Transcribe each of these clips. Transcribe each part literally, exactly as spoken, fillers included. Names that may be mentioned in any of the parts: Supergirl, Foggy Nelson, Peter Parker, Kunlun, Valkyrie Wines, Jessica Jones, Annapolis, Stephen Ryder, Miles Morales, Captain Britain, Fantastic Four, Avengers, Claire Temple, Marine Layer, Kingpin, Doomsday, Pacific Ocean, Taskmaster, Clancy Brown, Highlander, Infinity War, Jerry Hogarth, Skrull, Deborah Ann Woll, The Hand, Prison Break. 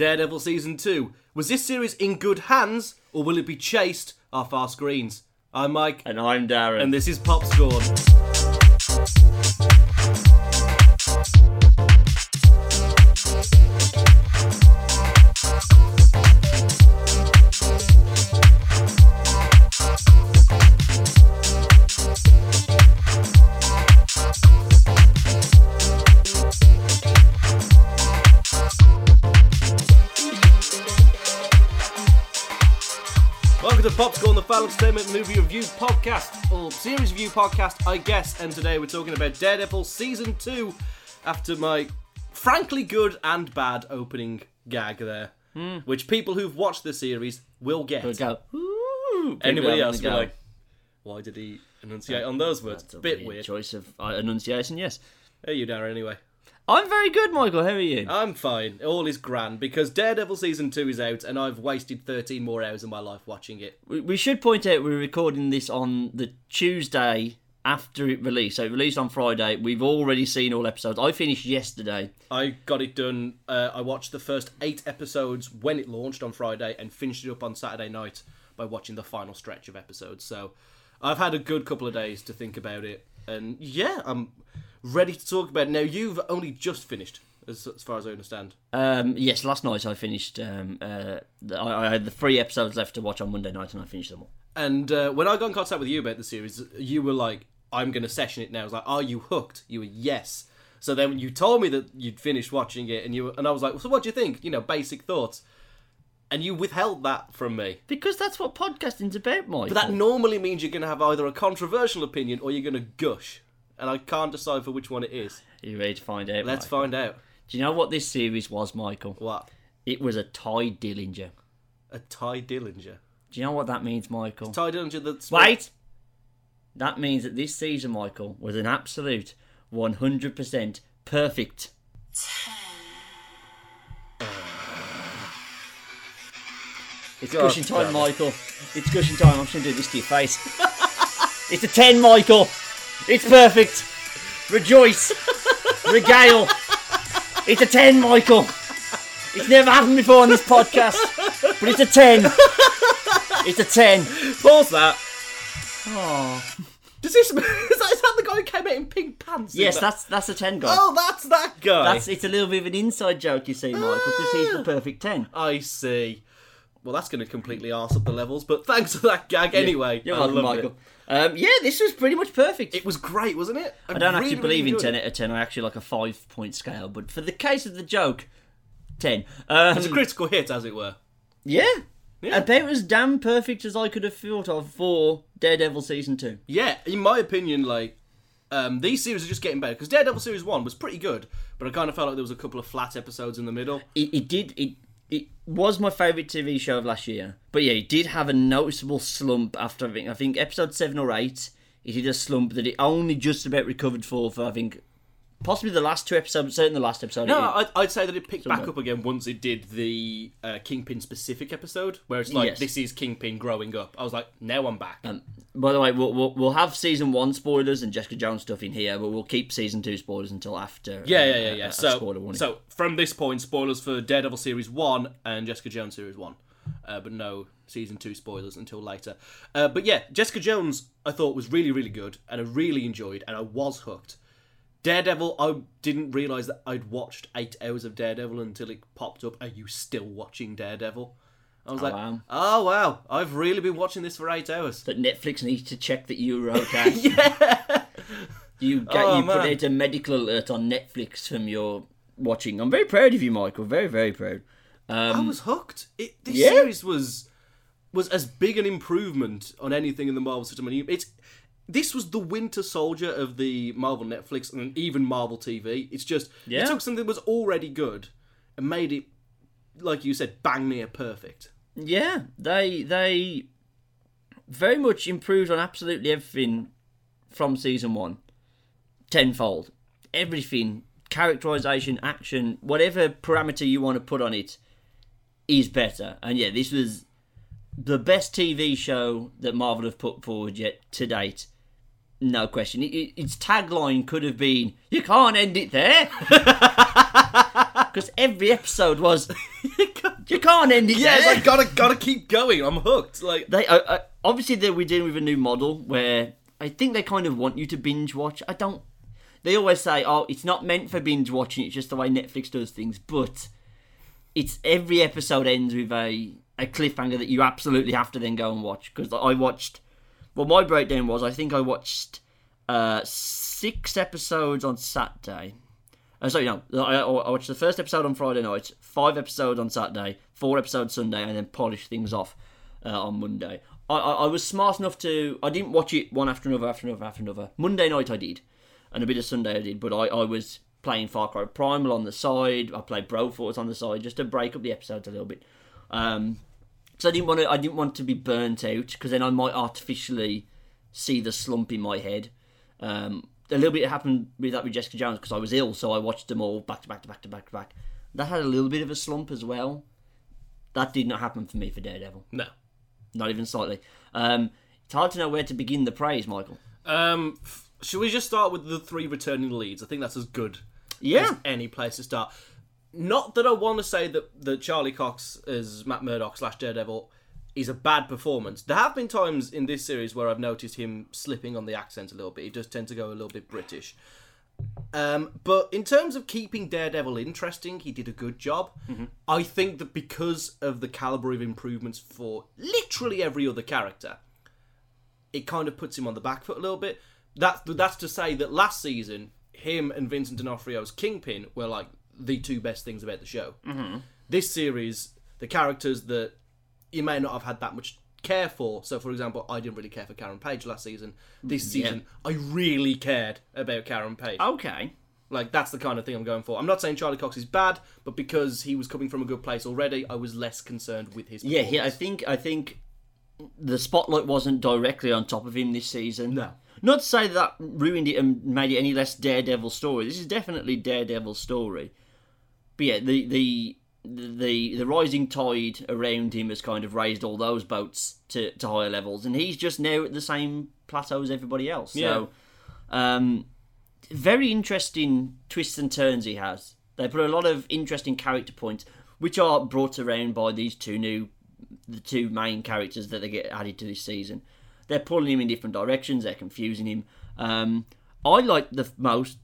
Daredevil Season two. Was this series in good hands, or will it be chased off our screens? I'm Mike. And I'm Darren. And this is Popscorn. Welcome to Popscorn, the final statement movie review podcast, or series review podcast, I guess, and today we're talking about Daredevil Season two, after my frankly good and bad opening gag there, mm. which people who've watched the series will get. We'll go, ooh, anybody else will be like, why did he enunciate on those words? That's a bit weird. Choice of enunciation, yes. There you are, anyway. I'm very good, Michael. How are you? I'm fine. All is grand, because Daredevil Season two is out, and I've wasted thirteen more hours of my life watching it. We, we should point out we're recording this on the Tuesday after it released. So it released on Friday. We've already seen all episodes. I finished yesterday. I got it done. Uh, I watched the first eight episodes when it launched on Friday and finished it up on Saturday night by watching the final stretch of episodes. So I've had a good couple of days to think about it. And yeah, I'm ready to talk about it. Now, you've only just finished, as, as far as I understand. Um, yes, last night I finished. Um, uh, I, I had the three episodes left to watch on Monday night, and I finished them all. And uh, when I got in contact with you about the series, you were like, I'm going to session it now. I was like, are you hooked? You were, yes. So then you told me that you'd finished watching it, and you were, and I was like, so what do you think? You know, basic thoughts. And you withheld that from me. Because that's what podcasting's about, Mike. But that normally means you're going to have either a controversial opinion or you're going to gush. And I can't decipher which one it is. Are you ready to find out? Let's Michael? find out. Do you know what this series was, Michael? What? It was a Ty Dillinger. A Ty Dillinger? Do you know what that means, Michael? It's Ty Dillinger that's... Wait! That means that this season, Michael, was an absolute one hundred percent perfect... It's God, gushing time, Michael. It's gushing time. I'm just going to do this to your face. It's a ten, Michael. It's perfect. Rejoice. Regale. It's a ten, Michael. It's never happened before on this podcast, but it's a ten. It's a ten. Pause that. Oh. Does this? Is that, is that the guy who came out in pink pants? Yes, that? that's that's a ten guy. Oh, that's that guy. That's it's a little bit of an inside joke, you see, Michael, because he's the perfect ten. I see. Well, that's going to completely arse up the levels, but thanks for that gag anyway. You're welcome, Michael. Um, yeah, this was pretty much perfect. It was great, wasn't it? I, I don't really, actually believe really in ten out of ten. I actually like a five-point scale, but for the case of the joke, ten. Um, it's a critical hit, as it were. Yeah. yeah. About as damn perfect as I could have thought of for Daredevil Season two. Yeah, in my opinion, like, Um, these series are just getting better, because Daredevil Series one was pretty good, but I kind of felt like there was a couple of flat episodes in the middle. It, it did... It, It was my favourite T V show of last year. But yeah, it did have a noticeable slump after, I think, I think episode seven or eight, it did a slump that it only just about recovered for, for I think, possibly the last two episodes, certainly the last episode. No, I'd, I'd say that it picked somewhere. back up again once it did the uh, Kingpin-specific episode, where it's like, yes. This is Kingpin growing up. I was like, now I'm back. Um, by the way, we'll, we'll we'll have Season one spoilers and Jessica Jones stuff in here, but we'll keep Season two spoilers until after. Yeah, uh, yeah, yeah. yeah. Uh, so, so, from this point, spoilers for Daredevil Series one and Jessica Jones Series one. Uh, but no Season two spoilers until later. Uh, but yeah, Jessica Jones, I thought, was really, really good, and I really enjoyed, and I was hooked. Daredevil, I didn't realise that I'd watched eight hours of Daredevil until it popped up. Are you still watching Daredevil? I was oh, like, wow. oh wow, I've really been watching this for eight hours. But Netflix needs to check that you were okay. yeah! You, get, oh, you put out a medical alert on Netflix from your watching. I'm very proud of you, Michael. Very, very proud. Um, I was hooked. It, this yeah. series was was as big an improvement on anything in the Marvel system. It's... This was the Winter Soldier of the Marvel Netflix and even Marvel T V. It's just, yeah. It took something that was already good and made it, like you said, bang near perfect. Yeah, they they very much improved on absolutely everything from Season one. Tenfold. Everything, characterization, action, whatever parameter you want to put on it is better. And yeah, this was the best T V show that Marvel have put forward yet to date. No question. It, it, its tagline could have been, "You can't end it there." because every episode was you, can't, you can't end it. Yeah, there. It's like gotta gotta keep going. I'm hooked. Like they uh, uh, obviously they, we're dealing with a new model where I think they kind of want you to binge watch. I don't. They always say, oh, it's not meant for binge watching. It's just the way Netflix does things. But it's every episode ends with a, a cliffhanger that you absolutely have to then go and watch. Because I watched... Well, my breakdown was I think I watched uh, six episodes on Saturday. Uh, sorry, no. I, I watched the first episode on Friday night, five episodes on Saturday, four episodes Sunday, and then polished things off uh, on Monday. I, I, I was smart enough to... I didn't watch it one after another, after another, after another. Monday night I did. And a bit of Sunday I did, but I, I was playing Far Cry Primal on the side. I played Broforce on the side just to break up the episodes a little bit. Um, so I didn't want to. I didn't want to be burnt out because then I might artificially see the slump in my head. Um, a little bit happened with that with Jessica Jones because I was ill, so I watched them all back to back to back to back to back. That had a little bit of a slump as well. That did not happen for me for Daredevil. No, not even slightly. Um, it's hard to know where to begin the praise, Michael. Um. F- Should we just start with the three returning leads? I think that's as good yeah. as any place to start. Not that I want to say that, that Charlie Cox as Matt Murdock slash Daredevil is a bad performance. There have been times in this series where I've noticed him slipping on the accent a little bit. He does tend to go a little bit British. Um, but in terms of keeping Daredevil interesting, he did a good job. Mm-hmm. I think that because of the calibre of improvements for literally every other character, it kind of puts him on the back foot a little bit. That's, that's to say that last season, him and Vincent D'Onofrio's Kingpin were like the two best things about the show. Mm-hmm. This series, the characters that you may not have had that much care for. So, for example, I didn't really care for Karen Page last season. This yeah. season, I really cared about Karen Page. Okay. Like, that's the kind of thing I'm going for. I'm not saying Charlie Cox is bad, but because he was coming from a good place already, I was less concerned with his performance. Yeah, I think, I think the spotlight wasn't directly on top of him this season. No. Not to say that, that ruined it and made it any less Daredevil story. This is definitely Daredevil story. But yeah, the the the the rising tide around him has kind of raised all those boats to, to higher levels, and he's just now at the same plateau as everybody else. Yeah. So, um, very interesting twists and turns he has. They put a lot of interesting character points, which are brought around by these two new, the two main characters that they get added to this season. They're pulling him in different directions. They're confusing him. Um, I like the most...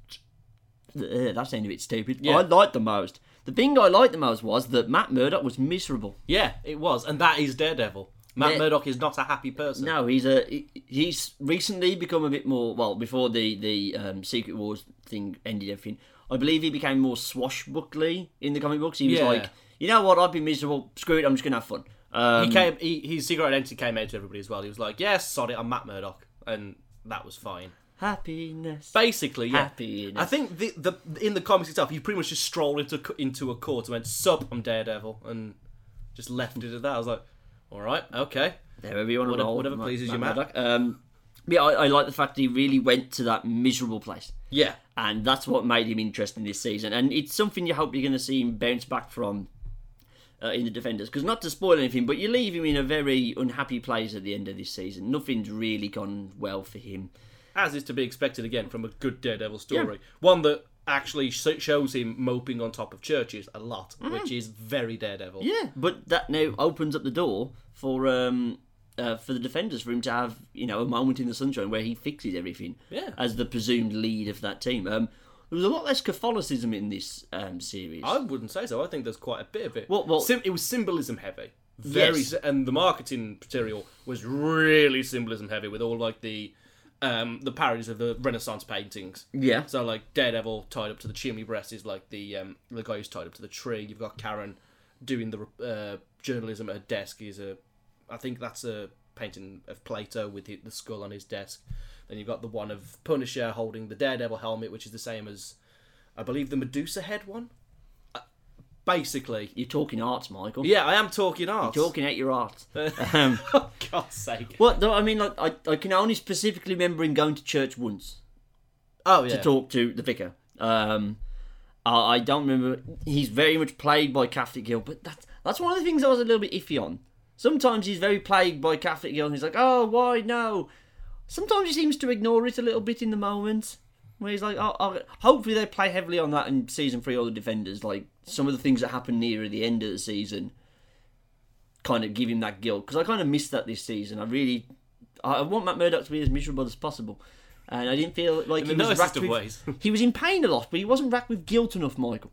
Uh, that sounded a bit stupid. Yeah. I like the most. The thing I liked the most was that Matt Murdock was miserable. Yeah, it was. And that is Daredevil. Matt yeah. Murdock is not a happy person. No, he's a he, he's recently become a bit more... Well, before the, the um, Secret Wars thing ended everything, I believe he became more swashbuckly in the comic books. He was yeah. like, you know what, I've been miserable. Screw it, I'm just going to have fun. Um, he came. He, his secret identity came out to everybody as well. He was like, "Yes, yeah, sod it, I'm Matt Murdock," and that was fine. Happiness. Basically, yeah. Happiness. I think the the in the comics itself, he pretty much just strolled into into a court and went, "Sup, I'm Daredevil," and just left it at that. I was like, "All right, okay." There we go. Whatever, whatever pleases Matt, you, Matt Murdock. Um, yeah, I, I like the fact that he really went to that miserable place. Yeah, and that's what made him interesting this season. And it's something you hope you're going to see him bounce back from. Uh, in the Defenders, because not to spoil anything, but you leave him in a very unhappy place at the end of this season. Nothing's really gone well for him, as is to be expected again from a good Daredevil story. Yeah. One that actually shows him moping on top of churches a lot, mm. which is very Daredevil. Yeah, but that now opens up the door for um uh, for the Defenders for him to have you know a moment in the sunshine where he fixes everything. Yeah. As the presumed lead of that team. Um, There was a lot less Catholicism in this um, series. I wouldn't say so. I think there's quite a bit of it. Well, well, Sim- it was symbolism heavy. Very, yes. And the marketing material was really symbolism heavy with all like the um, the parodies of the Renaissance paintings. Yeah. So like Daredevil tied up to the chimney breast is like the um, the guy who's tied up to the tree. You've got Karen doing the uh, journalism at her desk. Is a, I think that's a painting of Plato with the skull on his desk. Then you've got the one of Punisher holding the Daredevil helmet, which is the same as, I believe, the Medusa head one. Uh, basically. You're talking arts, Michael. Yeah, I am talking arts. You're talking at your art. Um, oh, God's sake. What? No, I mean, like, I, I can only specifically remember him going to church once. Oh, yeah. To talk to the vicar. Um, I, I don't remember. He's very much plagued by Catholic guilt, but that's, that's one of the things I was a little bit iffy on. Sometimes he's very plagued by Catholic guilt, and he's like, oh, why no? Sometimes he seems to ignore it a little bit in the moment. Where he's like, oh, oh. Hopefully they play heavily on that in season three, all the Defenders. Like, some of the things that happen near the end of the season kind of give him that guilt. Because I kind of missed that this season. I really... I want Matt Murdock to be as miserable as possible. And I didn't feel like in he was racked with... Ways. He was in pain a lot, but he wasn't racked with guilt enough, Michael.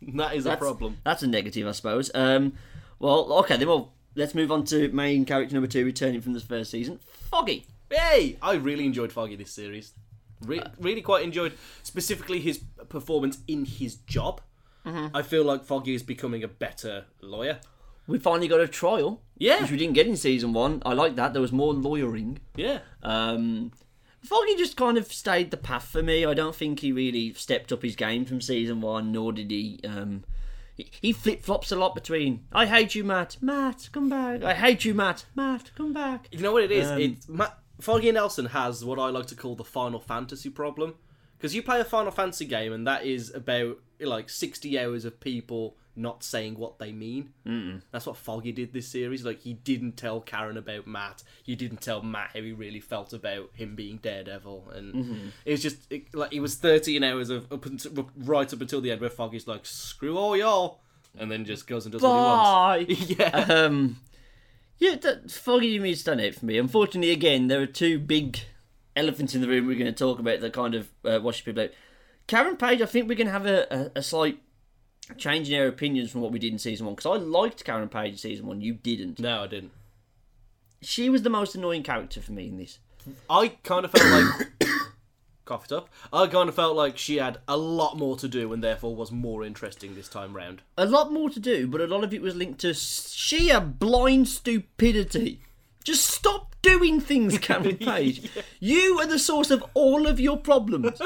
That is that's, a problem. That's a negative, I suppose. Um, well, okay, then well, let's move on to main character number two, returning from the first season, Foggy. Hey! I really enjoyed Foggy this series. Re- uh, really quite enjoyed, specifically his performance in his job. Mm-hmm. I feel like Foggy is becoming a better lawyer. We finally got a trial, yeah, which we didn't get in season one. I like that. There was more lawyering. Yeah. Um, Foggy just kind of stayed the path for me. I don't think he really stepped up his game from season one, nor did he... Um, he he flip-flops a lot between, I hate you, Matt. Matt, come back. I hate you, Matt. Matt, come back. You know what it is? Um, it's Matt... Foggy Nelson has what I like to call the Final Fantasy problem. Because you play a Final Fantasy game, and that is about like sixty hours of people not saying what they mean. Mm-mm. That's what Foggy did this series. Like, he didn't tell Karen about Matt. He didn't tell Matt how he really felt about him being Daredevil. And mm-hmm. it was just it, like it was thirteen hours of up until, right up until the end where Foggy's like, screw all y'all, and then just goes and does Bye. What he wants. yeah. Um... Yeah, that, Foggy means done it for me. Unfortunately, again, there are two big elephants in the room we're going to talk about that kind of uh, wash people out. Karen Page, I think we're going to have a, a, a slight change in our opinions from what we did in season one, because I liked Karen Page in season one. You didn't. No, I didn't. She was the most annoying character for me in this. I kind of felt like... cough it up. I kind of felt like she had a lot more to do and therefore was more interesting this time round. A lot more to do, but a lot of it was linked to sheer blind stupidity. Just stop doing things, Karen Page. yeah. You are the source of all of your problems.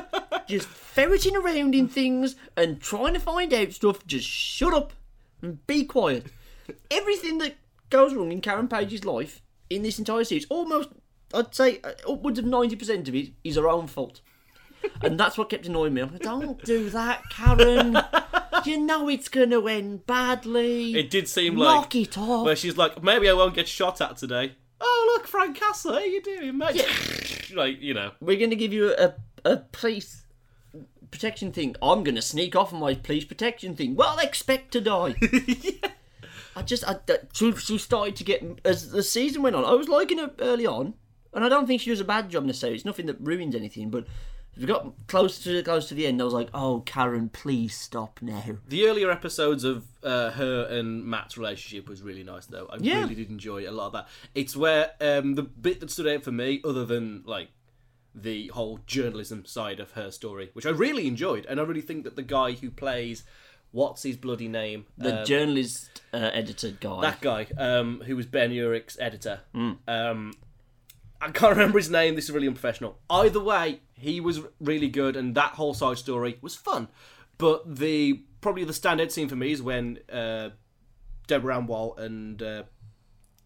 Just ferreting around in things and trying to find out stuff. Just shut up and be quiet. Everything that goes wrong in Karen Page's life in this entire series, almost, I'd say, upwards of ninety percent of it is her own fault. And that's what kept annoying me. I'm like, don't do that, Karen. You know it's going to end badly. It did seem like... Knock it off. Where she's like, maybe I won't get shot at today. Oh, look, Frank Castle, how are you doing, mate? Yeah. Like, you know. We're going to give you a, a police protection thing. I'm going to sneak off on my police protection thing. Well, expect to die. yeah. I just... I, she started to get... As the season went on, I was liking her early on. And I don't think she does a bad job necessarily. It's nothing that ruins anything, but... We got close to close to the end. I was like, "Oh, Karen, please stop now." The earlier episodes of uh, her and Matt's relationship was really nice, though. I yeah. really did enjoy a lot of that. It's where um, the bit that stood out for me, other than like the whole journalism side of her story, which I really enjoyed, and I really think that the guy who plays what's his bloody name, the um, journalist uh, editor guy, that guy um, who was Ben Urich's editor. Mm. Um, I can't remember his name. This is really unprofessional. Either way, he was really good, and that whole side story was fun. But the probably the standout scene for me is when uh, Deborah Ann Woll and uh,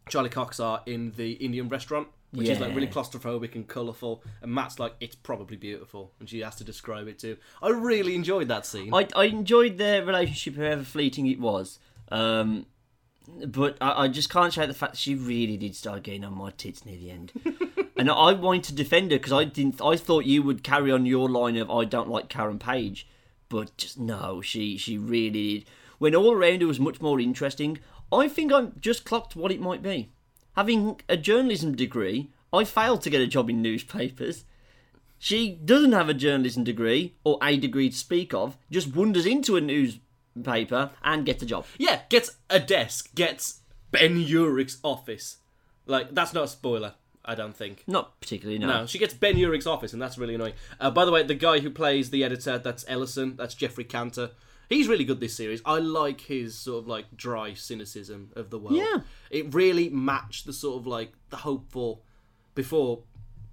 Charlie Cox are in the Indian restaurant, which yeah. is like really claustrophobic and colourful. And Matt's like, "It's probably beautiful," and she has to describe it too. I really enjoyed that scene. I, I enjoyed their relationship, however fleeting it was. Um, but I, I just can't shake the fact that she really did start getting on my tits near the end. And I wanted to defend her because I didn't. I thought you would carry on your line of I don't like Karen Page, but just no. She she really did. When all around her was much more interesting. I think I just clocked what it might be. Having a journalism degree, I failed to get a job in newspapers. She doesn't have a journalism degree or a degree to speak of. Just wanders into a newspaper and gets a job. Yeah, gets a desk. Gets Ben Urich's office. Like that's not a spoiler. I don't think. Not particularly, no. No, she gets Ben Urich's office, and that's really annoying. Uh, by the way, the guy who plays the editor, that's Ellison, that's Jeffrey Cantor. He's really good this series. I like his sort of, like, dry cynicism of the world. Yeah. It really matched the sort of, like, the hopeful, before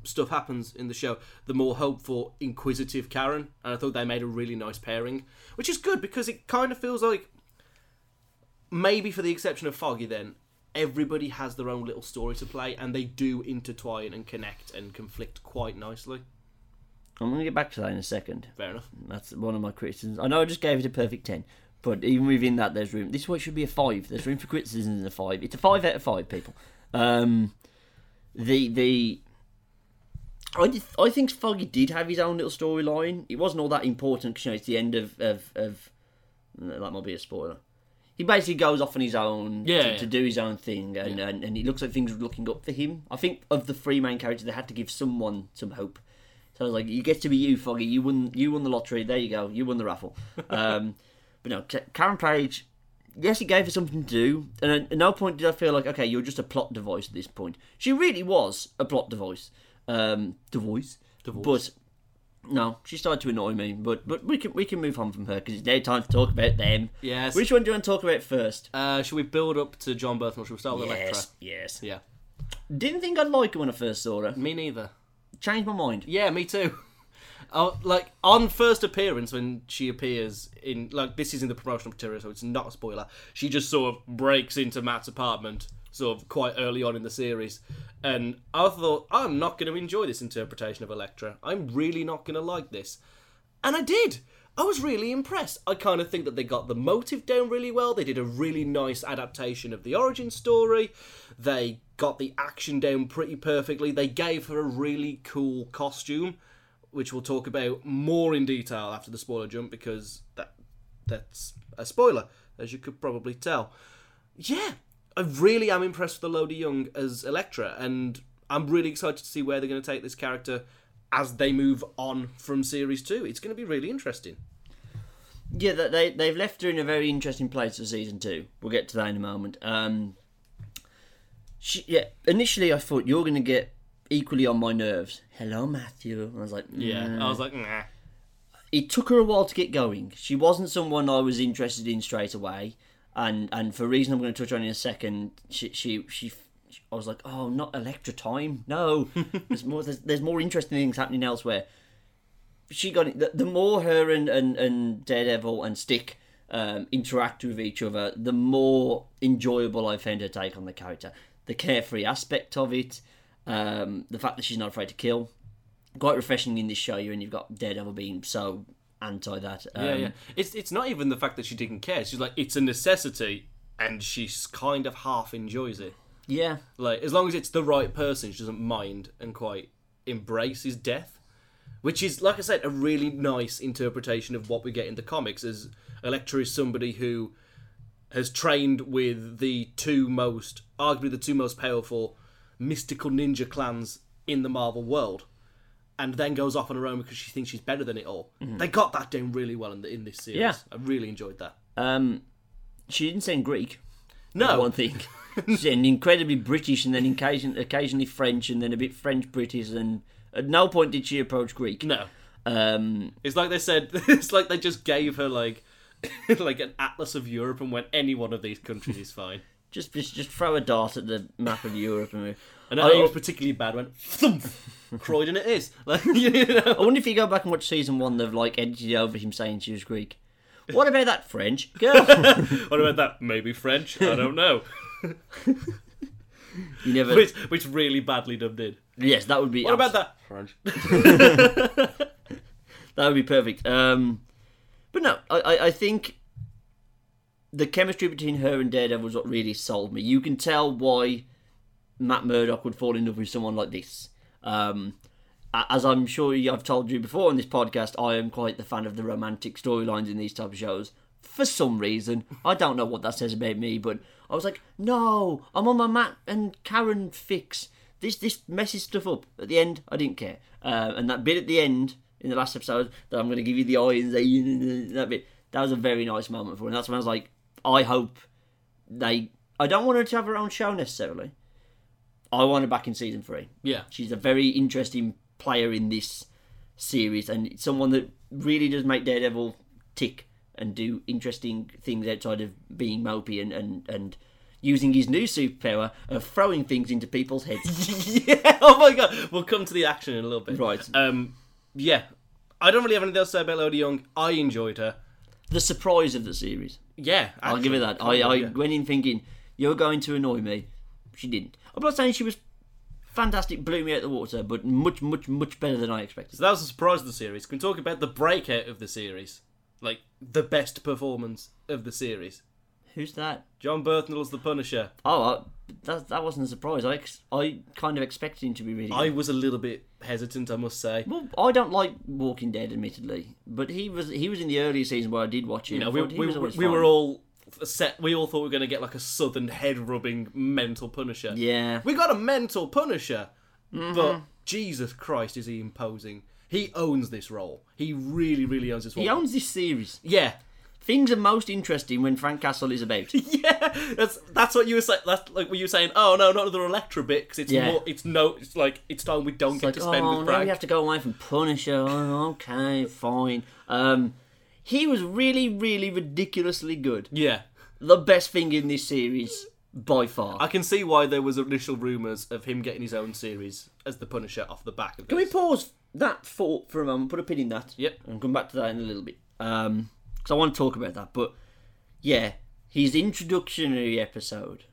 stuff happens in the show, the more hopeful, inquisitive Karen, and I thought they made a really nice pairing, which is good, because it kind of feels like, maybe for the exception of Foggy then, everybody has their own little story to play, and they do intertwine and connect and conflict quite nicely. I'm going to get back to that in a second. Fair enough. That's one of my criticisms. I know I just gave it a perfect ten, but even within that, there's room. This one should be a five. There's room for criticisms in a five. It's a five out of five, people. Um, the the I, th- I think Foggy did have his own little storyline. It wasn't all that important because, you know, it's the end of, of, of... That might be a spoiler. He basically goes off on his own yeah, to, yeah. to do his own thing, and, yeah. and, and it looks like things are looking up for him. I think of the three main characters, they had to give someone some hope. So I was like, you get to be you, Foggy. You won You won the lottery. There you go. You won the raffle. Um, but no, Karen Page... Yes, it gave her something to do, and at no point did I feel like, okay, you're just a plot device at this point. She really was a plot device. Um, device. But, no, she started to annoy me, but but we can we can move on from her, because it's now time to talk about them. Yes. Which one do you want to talk about first? Uh, should we build up to John Bernthal? Should we start with yes, Elektra? Yes, yes. Yeah. Didn't think I'd like her when I first saw her. Me neither. Changed my mind. Yeah, me too. Oh, like, on first appearance, when she appears in... Like, this is in the promotional material, so it's not a spoiler. She just sort of breaks into Matt's apartment, sort of quite early on in the series. And I thought, I'm not going to enjoy this interpretation of Elektra. I'm really not going to like this. And I did. I was really impressed. I kind of think that they got the motive down really well. They did a really nice adaptation of the origin story. They got the action down pretty perfectly. They gave her a really cool costume, which we'll talk about more in detail after the spoiler jump, because that that's a spoiler, as you could probably tell. Yeah, I really am impressed with Élodie Yung as Elektra, and I'm really excited to see where they're going to take this character as they move on from Series two. It's going to be really interesting. Yeah, they, they've left her in a very interesting place for Season two. We'll get to that in a moment. Um, she, yeah, initially I thought, you're going to get equally on my nerves. Hello, Matthew. I was like, nah. Yeah. I was like, nah. It took her a while to get going. She wasn't someone I was interested in straight away, and and for a reason I'm going to touch on in a second. She she she. I was like, oh, not Elektra time. No, there's more. There's, there's more interesting things happening elsewhere. She got it. The, the more her and, and, and Daredevil and Stick um, interact with each other, the more enjoyable I found her take on the character. The carefree aspect of it. Um, the fact that she's not afraid to kill, quite refreshing in this show. You and you've got Daredevil being so anti that. Um, yeah, yeah. It's it's not even the fact that she didn't care. She's like, it's a necessity, and she kind of half enjoys it. Yeah. Like, as long as it's the right person, she doesn't mind and quite embraces death, which is, like I said, a really nice interpretation of what we get in the comics. As Elektra is somebody who has trained with the two most, arguably the two most powerful mystical ninja clans in the Marvel world, and then goes off on her own because she thinks she's better than it all. Mm-hmm. They got that down really well in, the, in this series. Yeah. I really enjoyed that. Um, she didn't sound Greek. No. One thing. She sounded incredibly British, and then occasion, occasionally French, and then a bit French-British, and at no point did she approach Greek. No. Um, it's like they said, it's like they just gave her like like an atlas of Europe and went, any one of these countries is fine. Just, just just throw a dart at the map of Europe. And I know it was particularly bad when Croydon it is. Like, you know. I wonder if you go back and watch season one, they've like edited over him saying she was Greek. What about that French girl? What about that maybe French? I don't know. You never. Which, which really badly dubbed in. Yes, that would be. What abs- about that French? That would be perfect. Um, but no, I, I, I think. The chemistry between her and Daredevil is what really sold me. You can tell why Matt Murdock would fall in love with someone like this. Um, as I'm sure I've told you before on this podcast, I am quite the fan of the romantic storylines in these type of shows. For some reason, I don't know what that says about me, but I was like, no, I'm on my Matt and Karen fix. This this messes stuff up. At the end, I didn't care. Uh, and that bit at the end, in the last episode, that I'm going to give you the eye and say, that bit, that was a very nice moment for me. And that's when I was like, I hope they... I don't want her to have her own show necessarily. I want her back in season three. Yeah. She's a very interesting player in this series, and it's someone that really does make Daredevil tick and do interesting things outside of being mopey and, and, and using his new superpower of throwing things into people's heads. Yeah, oh my God. We'll come to the action in a little bit. Right. Um. Yeah. I don't really have anything else to say about Élodie Yung. I enjoyed her. The surprise of the series. Yeah, actually, I'll give it that. I, I yeah. went in thinking, you're going to annoy me. She didn't. I'm not saying she was fantastic, blew me out the water, but much, much, much better than I expected. So that was the surprise of the series. Can we talk about the breakout of the series? Like, the best performance of the series. Who's that? John Bernthal the Punisher. Oh, I, that that wasn't a surprise. I ex- I kind of expected him to be really good. I was a little bit hesitant, I must say. Well, I don't like Walking Dead, admittedly, but he was he was in the early season where I did watch him. You know, we we, we, we were all set. We all thought we were going to get like a southern head rubbing mental Punisher. Yeah, we got a mental Punisher, mm-hmm. but Jesus Christ, is he imposing? He owns this role. He really, really owns this role. He owns this series. Yeah. Things are most interesting when Frank Castle is about. Yeah, that's that's what you were saying. That's like what you were saying. Oh no, not another Elektra bit because it's yeah. more. It's no. It's like it's time we don't it's get like, to spend oh, with Frank. Oh, we have to go away from Punisher. Oh, okay, fine. Um, he was really, really ridiculously good. Yeah, the best thing in this series by far. I can see why there was initial rumours of him getting his own series as the Punisher off the back of this. Can we pause that thought for a moment? Put a pin in that. Yep, and come back to that in a little bit. Um. Because I want to talk about that, but yeah, his introductionary episode.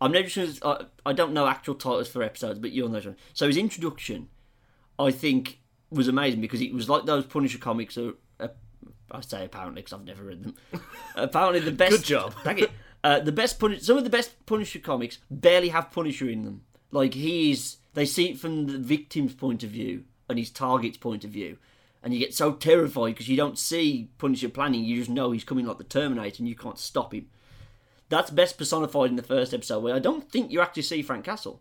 I'm never sure. I, I don't know actual titles for episodes, but you'll know. So his introduction, I think, was amazing because it was like those Punisher comics. Are, uh, I say apparently because I've never read them. Apparently, the best. Good job. Thank you. Uh, the best Punisher. Some of the best Punisher comics barely have Punisher in them. Like he's, they see it from the victim's point of view and his target's point of view. And you get so terrified because you don't see Punisher planning. You just know he's coming like the Terminator and you can't stop him. That's best personified in the first episode where I don't think you actually see Frank Castle.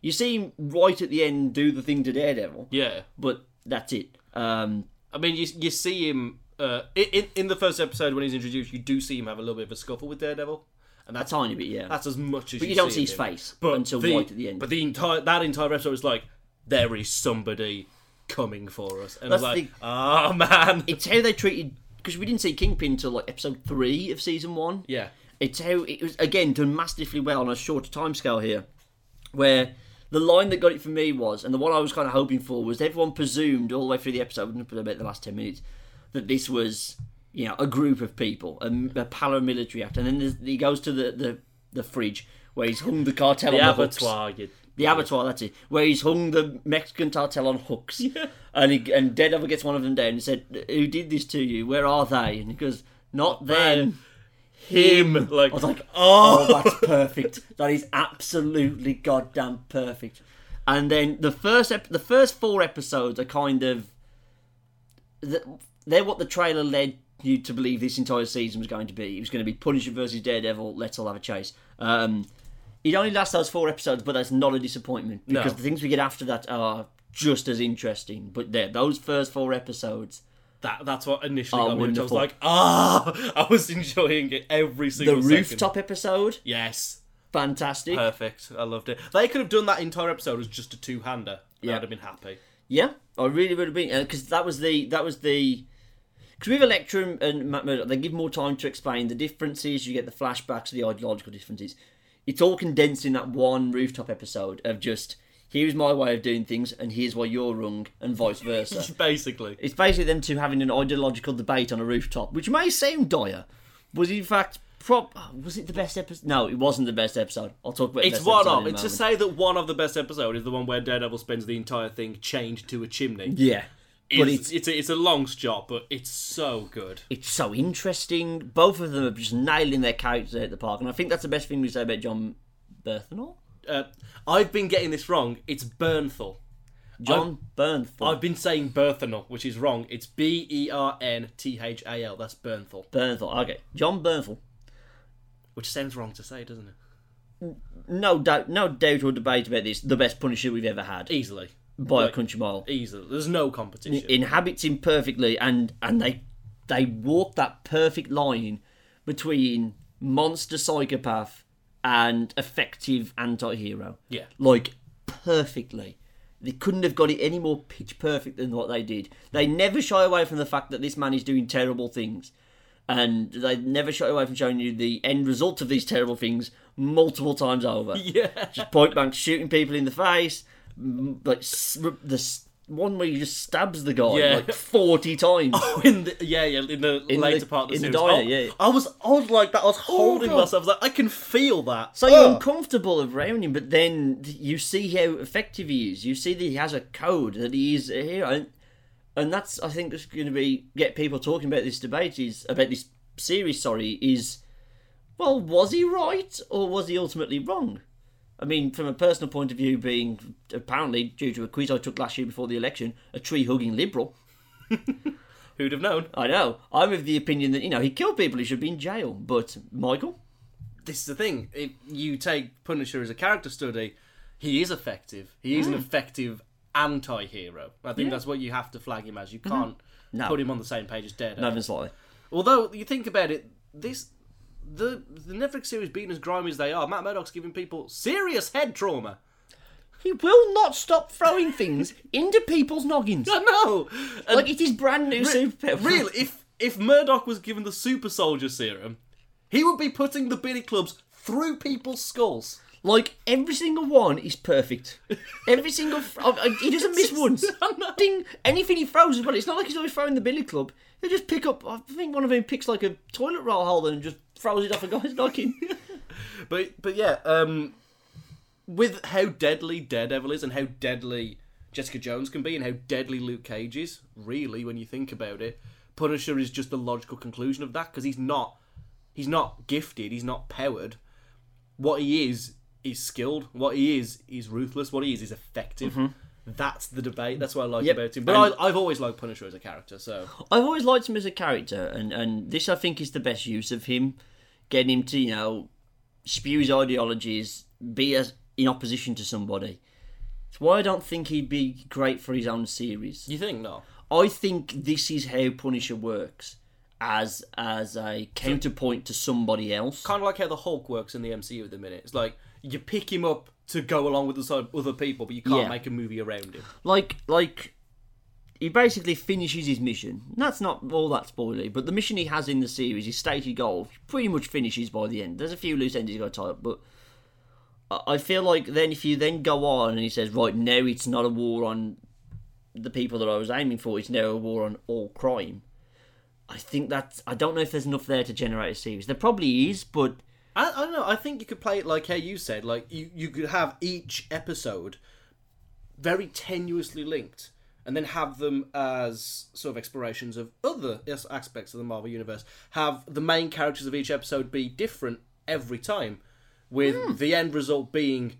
You see him right at the end do the thing to Daredevil. Yeah. But that's it. Um, I mean, you you see him... Uh, in, in the first episode when he's introduced, you do see him have a little bit of a scuffle with Daredevil. And that's, a tiny bit, yeah. That's as much as but you see But you don't see his him. face but until the, right at the end. But the entire that entire episode is like, there is somebody... coming for us, and I was like, oh man, it's how they treated, because we didn't see Kingpin until like episode three of season one. Yeah, it's how it was again done masterfully well on a shorter time scale here, where the line that got it for me was, and the one I was kind of hoping for was, everyone presumed all the way through the episode, about the last ten minutes, that this was, you know, a group of people, a, a paramilitary act, and then he goes to the, the, the fridge where he's hung the cartel the on abattoir, the hooks. The abattoir, that's it, where he's hung the Mexican cartel on hooks. Yeah. And he, and Daredevil gets one of them down and said, who did this to you? Where are they? And he goes, not them, him. him. Like, I was like, oh. oh, that's perfect. That is absolutely goddamn perfect. And then the first ep- the first four episodes are kind of... They're what the trailer led you to believe this entire season was going to be. It was going to be Punisher versus Daredevil, let's all have a chase. Um... It only lasts those four episodes, but that's not a disappointment. Because no. the things we get after that are just as interesting. But there, those first four episodes... That, that's what initially got me. I was like, ah! Oh! I was enjoying it every single second. The rooftop second. episode? Yes. Fantastic. Perfect. I loved it. They could have done that entire episode as just a two-hander. And yeah. I'd have been happy. Yeah. I really would have been... Because uh, that was the... That was the Because with Elektra and Matt Murdock, they give more time to explain the differences. You get the flashbacks, the ideological differences... It's all condensed in that one rooftop episode of just, here's my way of doing things and here's why you're wrong and vice versa. Basically. It's basically them two having an ideological debate on a rooftop, which may sound dire, was in fact, prop- was it the best episode? No, it wasn't the best episode. I'll talk about it. It's one of, it's to say that one of the best episodes is the one where Daredevil spends the entire thing chained to a chimney. Yeah. It's, but it's it's a, it's a long shot, but it's so good. It's so interesting. Both of them are just nailing their characters at the park, and I think that's the best thing we say about John Bernthal. Uh, I've been getting this wrong. It's Bernthal. John I've, Bernthal. I've been saying Bernthal, which is wrong. It's B E R N T H A L. That's Bernthal. Bernthal. Okay, John Bernthal. Which sounds wrong to say, doesn't it? No doubt, no doubt or debate about this. The best Punisher we've ever had, easily. By like, a country mile. Easily. There's no competition. Inhabits him perfectly, and, and they they walk that perfect line between monster psychopath and effective anti-hero. Yeah. Like, perfectly. They couldn't have got it any more pitch perfect than what they did. They never shy away from the fact that this man is doing terrible things. And they never shy away from showing you the end result of these terrible things multiple times over. Yeah. Just point blank shooting people in the face... Like the one where he just stabs the guy yeah. like forty times. Oh, in the yeah, yeah, in the in later the, part of the in series. The diner, oh, yeah. I was odd like that. I was holding oh, myself. I was like, I can feel that. So oh. you're uncomfortable around him, but then you see how effective he is. You see that he has a code, that he is a hero, and, and that's I think that's going to be get people talking about this debate is about this series. Sorry, is well, was he right or was he ultimately wrong? I mean, from a personal point of view, being apparently, due to a quiz I took last year before the election, a tree-hugging liberal. Who'd have known? I know. I'm of the opinion that, you know, he killed people who should be in jail. But, Michael? This is the thing. If you take Punisher as a character study, he is effective. He is mm. an effective anti-hero. I think yeah. that's what you have to flag him as. You can't mm-hmm. no. put him on the same page as Daredevil. Not even slightly. Although, you think about it, this... The the Netflix series being as grimy as they are, Matt Murdock's giving people serious head trauma. He will not stop throwing things into people's noggins. I know. And like, it is brand new re- superpower. Really, if, if Murdock was given the super soldier serum, he would be putting the billy clubs through people's skulls. Like, every single one is perfect. Every single... Oh, he doesn't miss one. Ding! Anything he throws as well. It's not like he's always throwing the billy club. He'll just pick up... I think one of them picks, like, a toilet roll holder and just throws it off a guy's knocking. But, but yeah, um, with how deadly Daredevil is and how deadly Jessica Jones can be and how deadly Luke Cage is, really, when you think about it, Punisher is just the logical conclusion of that, because he's not... He's not gifted. He's not powered. What he is... He's skilled. What he is, he's ruthless. What he is, he's effective. Mm-hmm. That's the debate. That's what I like yep. about him. But and I, I've always liked Punisher as a character. So I've always liked him as a character, and, and this, I think, is the best use of him. Getting him to, you know, spew his ideologies, be as in opposition to somebody. That's why I don't think he'd be great for his own series. You think not? I think this is how Punisher works. As, as a counterpoint to somebody else. Kind of like how the Hulk works in the M C U at the minute. It's like... You pick him up to go along with the other people, but you can't yeah. make a movie around him. Like, like he basically finishes his mission. That's not all that spoilery, but the mission he has in the series, his stated goal, he pretty much finishes by the end. There's a few loose ends he's got to tie up, but I feel like then if you then go on and he says, right, now it's not a war on the people that I was aiming for, it's now a war on all crime. I think that's... I don't know if there's enough there to generate a series. There probably is, but... I, I don't know, I think you could play it like how you said, like, you, you could have each episode very tenuously linked, and then have them as sort of explorations of other aspects of the Marvel Universe. Have the main characters of each episode be different every time, with mm. the end result being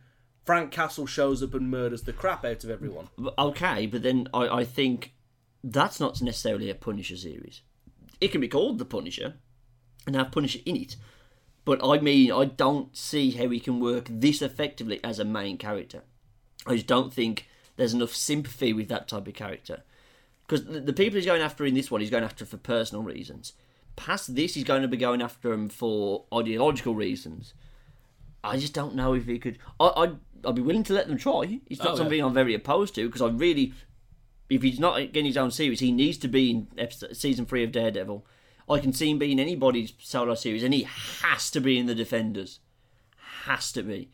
Frank Castle shows up and murders the crap out of everyone. Okay, but then I, I think that's not necessarily a Punisher series. It can be called The Punisher, and have Punisher in it. But I mean, I don't see how he can work this effectively as a main character. I just don't think there's enough sympathy with that type of character. Because the people he's going after in this one, he's going after for personal reasons. Past this, he's going to be going after him for ideological reasons. I just don't know if he could... I, I'd, I'd be willing to let them try. It's not oh, something yeah. I'm very opposed to, because I really... If he's not getting his own series, he needs to be in episode, season three of Daredevil. I can see him being anybody's solo series, and he has to be in the Defenders. Has to be.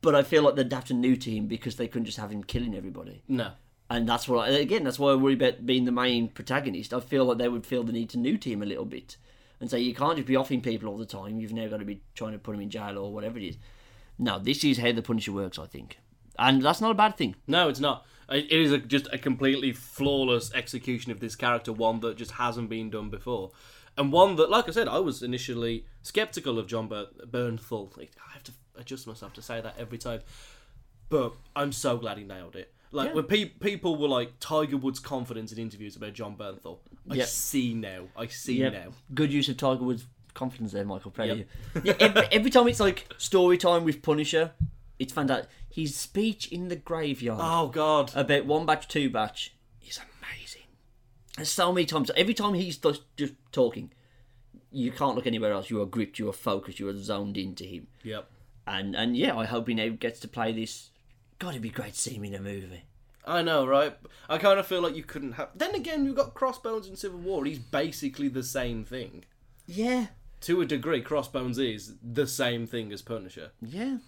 But I feel like they'd have to new to him, because they couldn't just have him killing everybody. No. And that's what I, again, that's why I worry about being the main protagonist. I feel like they would feel the need to new to him a little bit. And say, so you can't just be offing people all the time. You've now got to be trying to put him in jail or whatever it is. No, this is how the Punisher works, I think. And that's not a bad thing. No, it's not. It is a, just a completely flawless execution of this character, one that just hasn't been done before. And one that, like I said, I was initially sceptical of John Ber- Bernthal. I have to adjust myself to say that every time. But I'm so glad he nailed it. Like, yeah. when pe- people were like Tiger Woods' confidence in interviews about John Bernthal. I yep. see now. I see yep. now. Good use of Tiger Woods' confidence there, Michael. Pray yep. you. Yeah, every, every time it's like story time with Punisher... It's fantastic. His speech in the graveyard. Oh, God. About one batch, two batch is amazing. There's so many times. Every time he's just talking, you can't look anywhere else. You are gripped, you are focused, you are zoned into him. Yep. And and yeah, I hope he now gets to play this. God, it'd be great to see him in a movie. I know, right? I kind of feel like you couldn't have... Then again, we've got Crossbones in Civil War. He's basically the same thing. Yeah. To a degree, Crossbones is the same thing as Punisher. Yeah.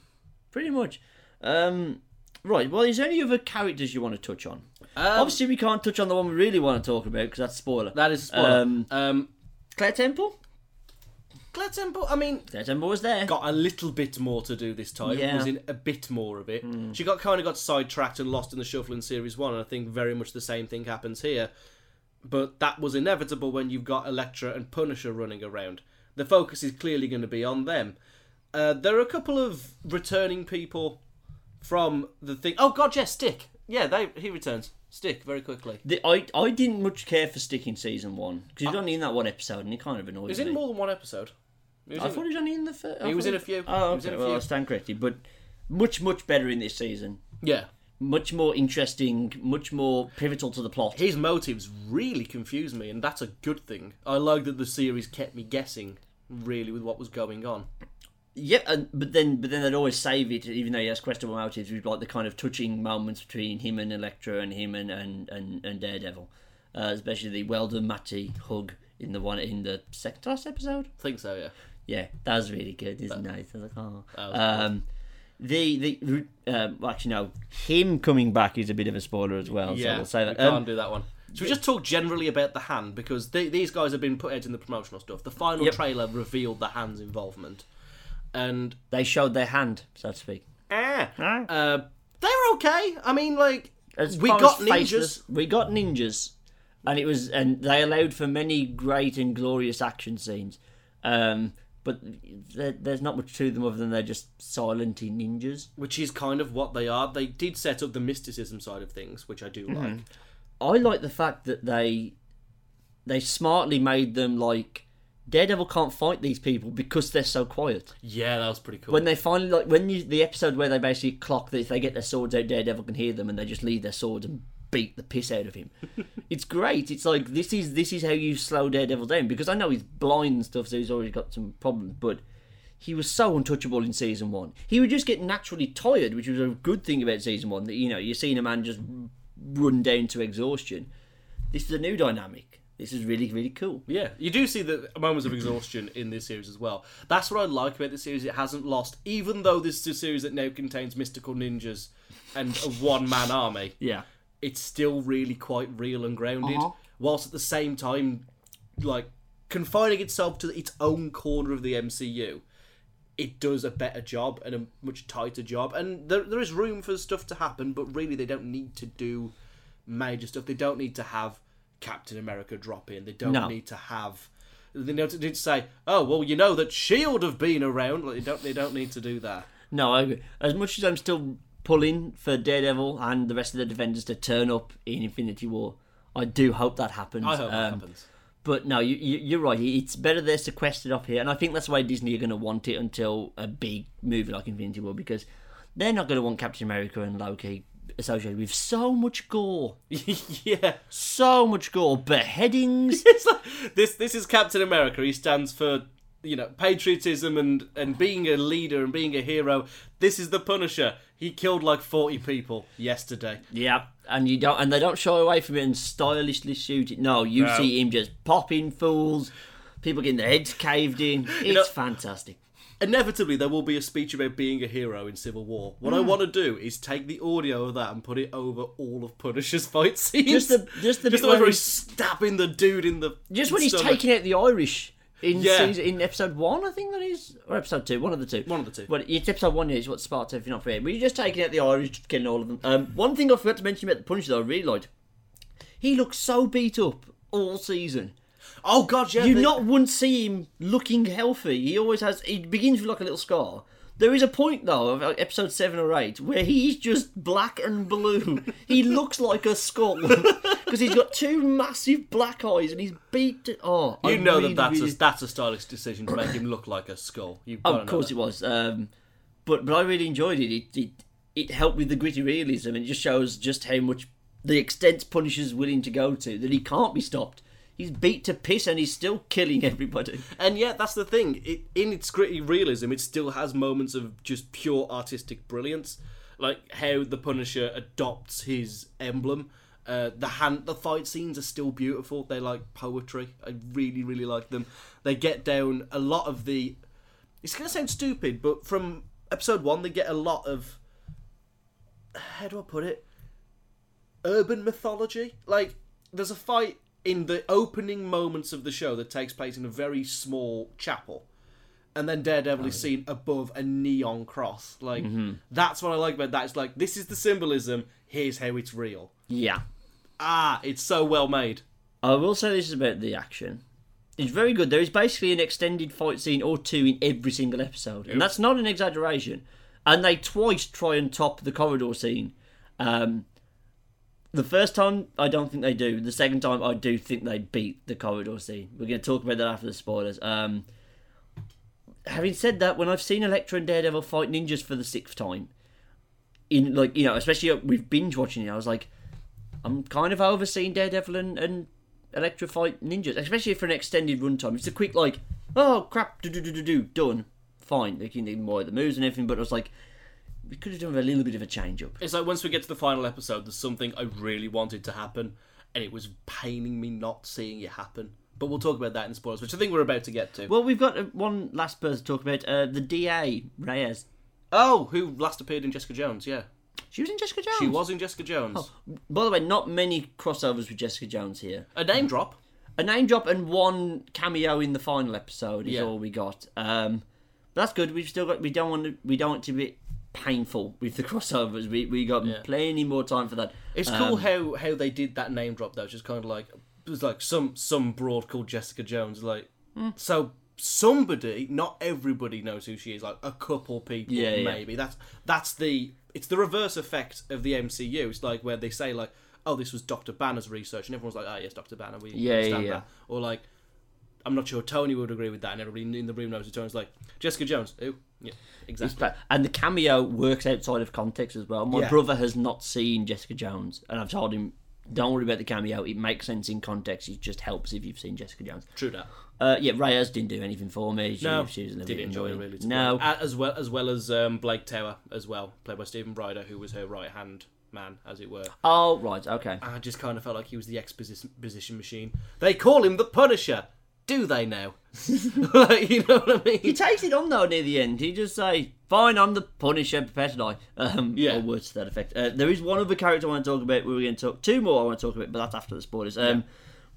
Pretty much. Um, right, well, is there any other characters you want to touch on? Um, Obviously, we can't touch on the one we really want to talk about, because that's a spoiler. That is a spoiler. Um, um, Claire Temple? Claire Temple, I mean... Claire Temple was there. Got a little bit more to do this time. Yeah. Was in a bit more of it. Mm. She got kind of got sidetracked and lost in the shuffle in Series one, and I think very much the same thing happens here. But that was inevitable when you've got Elektra and Punisher running around. the focus is clearly going to be on them. Uh, there are a couple of returning people from the thing. Oh God, yes, Stick. Yeah, they he returns. Stick very quickly. The, I I didn't much care for Stick in season one because he's only in that one episode and he kind of annoys me. He's in more than one episode. I in, thought he was only in the first. He was in a few. Oh, okay. Well, I stand corrected, but much much better in this season. Yeah. Much more interesting, much more pivotal to the plot. His motives really confused me, and that's a good thing. I like that the series kept me guessing, really, with what was going on. Yeah, and, but then but then they'd always save it, even though he has questionable motives, with like the kind of touching moments between him and Elektra and him and, and, and, and Daredevil. Uh, especially the well done Matty hug in the one in the second last episode? I think so, yeah. Yeah, that was really good, isn't but, it? I was like, oh. That was um, cool. The the um, actually no, him coming back is a bit of a spoiler as well. Yeah, so we'll say that. We can't um, do that one. Should we just talk generally about The Hand because they, these guys have been put out in the promotional stuff. The final yep. trailer revealed The Hand's involvement, and they showed their hand, so to speak. Ah, ah. Uh, they were okay. I mean, like as we got ninjas, faceless, we got ninjas, and it was and they allowed for many great and glorious action scenes. Um, But there's not much to them other than they're just silenty ninjas. Which is kind of what they are. They did set up the mysticism side of things, which I do like. Mm. I like the fact that they they smartly made them like, Daredevil can't fight these people because they're so quiet. Yeah, that was pretty cool. When they finally, like, when you, the episode where they basically clock that if they get their swords out, Daredevil can hear them and they just leave their swords and beat the piss out of him. It's great. It's like this is this is how you slow Daredevil down, because I know he's blind and stuff, so he's already got some problems, but he was so untouchable in season one. He would just get naturally tired, which was a good thing about season one, that you know, you're seeing a man just run down to exhaustion. This is a new dynamic. This is really, really cool. Yeah, you do see the moments of exhaustion in this series as well. That's what I like about this series. It hasn't lost, even though this is a series that now contains mystical ninjas and a one-man army. Yeah. It's still really quite real and grounded, uh-huh. whilst at the same time, like, confining itself to its own corner of the M C U, it does a better job and a much tighter job. And there, there is room for stuff to happen, but really they don't need to do major stuff. They don't need to have Captain America drop in. They don't no. need to have... They don't need to say, oh, well, you know that S H I E L D have been around. Like, they don't, they don't need to do that. No, I agree. As much as I'm still... pulling for Daredevil and the rest of the Defenders to turn up in Infinity War. I do hope that happens. I hope um, that happens. But no, you, you, you're right. It's better they're sequestered up here, and I think that's why Disney are going to want it until a big movie like Infinity War, because they're not going to want Captain America and Loki associated with so much gore. Yeah. So much gore. Beheadings. Like, this this is Captain America. He stands for... you know, patriotism and, and being a leader and being a hero. This is the Punisher. He killed like forty people yesterday. Yeah, and you don't, and they don't shy away from it and stylishly shoot it. No, you no. see him just popping fools, people getting their heads caved in. It's you know, fantastic. Inevitably, there will be a speech about being a hero in Civil War. What mm. I want to do is take the audio of that and put it over all of Punisher's fight scenes. Just the just the just bit where he's stabbing the dude in the just when he's stomach. Taking out the Irish. In yeah. season, in episode one, I think that is, or episode two, one of the two. One of the two. Well, it's episode one. Is what Sparta, if you're not fair. But you're just taking out the Irish, just killing all of them. Um, one thing I forgot to mention about the Punisher that I really liked, he looked so beat up all season. Oh God, yeah. You they... not once see him looking healthy. He always has. He begins with like a little scar. There is a point though of like, episode seven or eight where he's just black and blue. He looks like a skull. Because he's got two massive black eyes and he's beat. Oh, you I know really, that that's really... a that's a stylish decision to make him look like a skull. You've got oh, to know of course that. It was. Um, but but I really enjoyed it. It it it helped with the gritty realism, and it just shows just how much the extent Punisher's willing to go to, that he can't be stopped. He's beat to piss and he's still killing everybody. And yet that's the thing. It, in its gritty realism, it still has moments of just pure artistic brilliance, like how the Punisher adopts his emblem. Uh, the hand, the fight scenes are still beautiful. They're like poetry. I really, really like them. They get down a lot of the... It's going to sound stupid, but from episode one, they get a lot of... How do I put it? Urban mythology. Like, there's a fight in the opening moments of the show that takes place in a very small chapel. And then Daredevil oh. is seen above a neon cross. Like, mm-hmm. that's what I like about that. It's like, this is the symbolism. Here's how it's real. Yeah. Ah, it's so well made. I will say this about the action. It's very good. There is basically an extended fight scene or two in every single episode. Yep. And that's not an exaggeration. And they twice try and top the corridor scene. Um, the first time, I don't think they do. The second time, I do think they beat the corridor scene. We're going to talk about that after the spoilers. Um, having said that, when I've seen Elektra and Daredevil fight ninjas for the sixth time, in like you know, especially with binge watching it, I was like, I'm kind of overseeing Daredevil and, and Elektra fight ninjas, especially for an extended runtime. It's a quick like, oh crap, do do do do do done, fine. They can do more of the moves and everything, but I was like, we could have done with a little bit of a change up. It's like once we get to the final episode, there's something I really wanted to happen, and it was paining me not seeing it happen. But we'll talk about that in spoilers, which I think we're about to get to. Well, we've got one last person to talk about, uh, the D A, Reyes. Oh, who last appeared in Jessica Jones, yeah. She was in Jessica Jones? She was in Jessica Jones. Oh, by the way, not many crossovers with Jessica Jones here. A name drop. A name drop and one cameo in the final episode is yeah. all we got. Um, but that's good. We've still got. We don't want. To, we don't want to be painful with the crossovers. We we got yeah. plenty more time for that. It's um, cool how, how they did that name drop though. It's just kind of like. It was like some some broad called Jessica Jones, like mm. so somebody, not everybody knows who she is, like a couple people yeah, maybe. Yeah. That's that's the it's the reverse effect of the M C U. It's like where they say like, oh, this was Doctor Banner's research, and everyone's like, oh yes, Doctor Banner, we yeah, understand yeah, yeah. that. Or like, I'm not sure Tony would agree with that, and everybody in the room knows who Tony's like. Jessica Jones, who? Yeah, exactly. And the cameo works outside of context as well. My yeah. brother has not seen Jessica Jones, and I've told him, don't worry about the cameo. It makes sense in context. It just helps if you've seen Jessica Jones. True that. Uh, yeah, Reyes didn't do anything for me. She, no, she was a did enjoy it really. No, as well as well as um, Blake Tower as well, played by Stephen Ryder, who was her right hand man, as it were. Oh right, okay. I just kind of felt like he was the exposition machine. They call him the Punisher. Do they now? Like, you know what I mean? He takes it on though near the end. He just say, "Fine, I'm the Punisher, perpetually." Um, yeah. Or words to that effect. Uh, there is one other character I want to talk about. We were going to talk two more. I want to talk about, but that's after the spoilers. Um, yeah.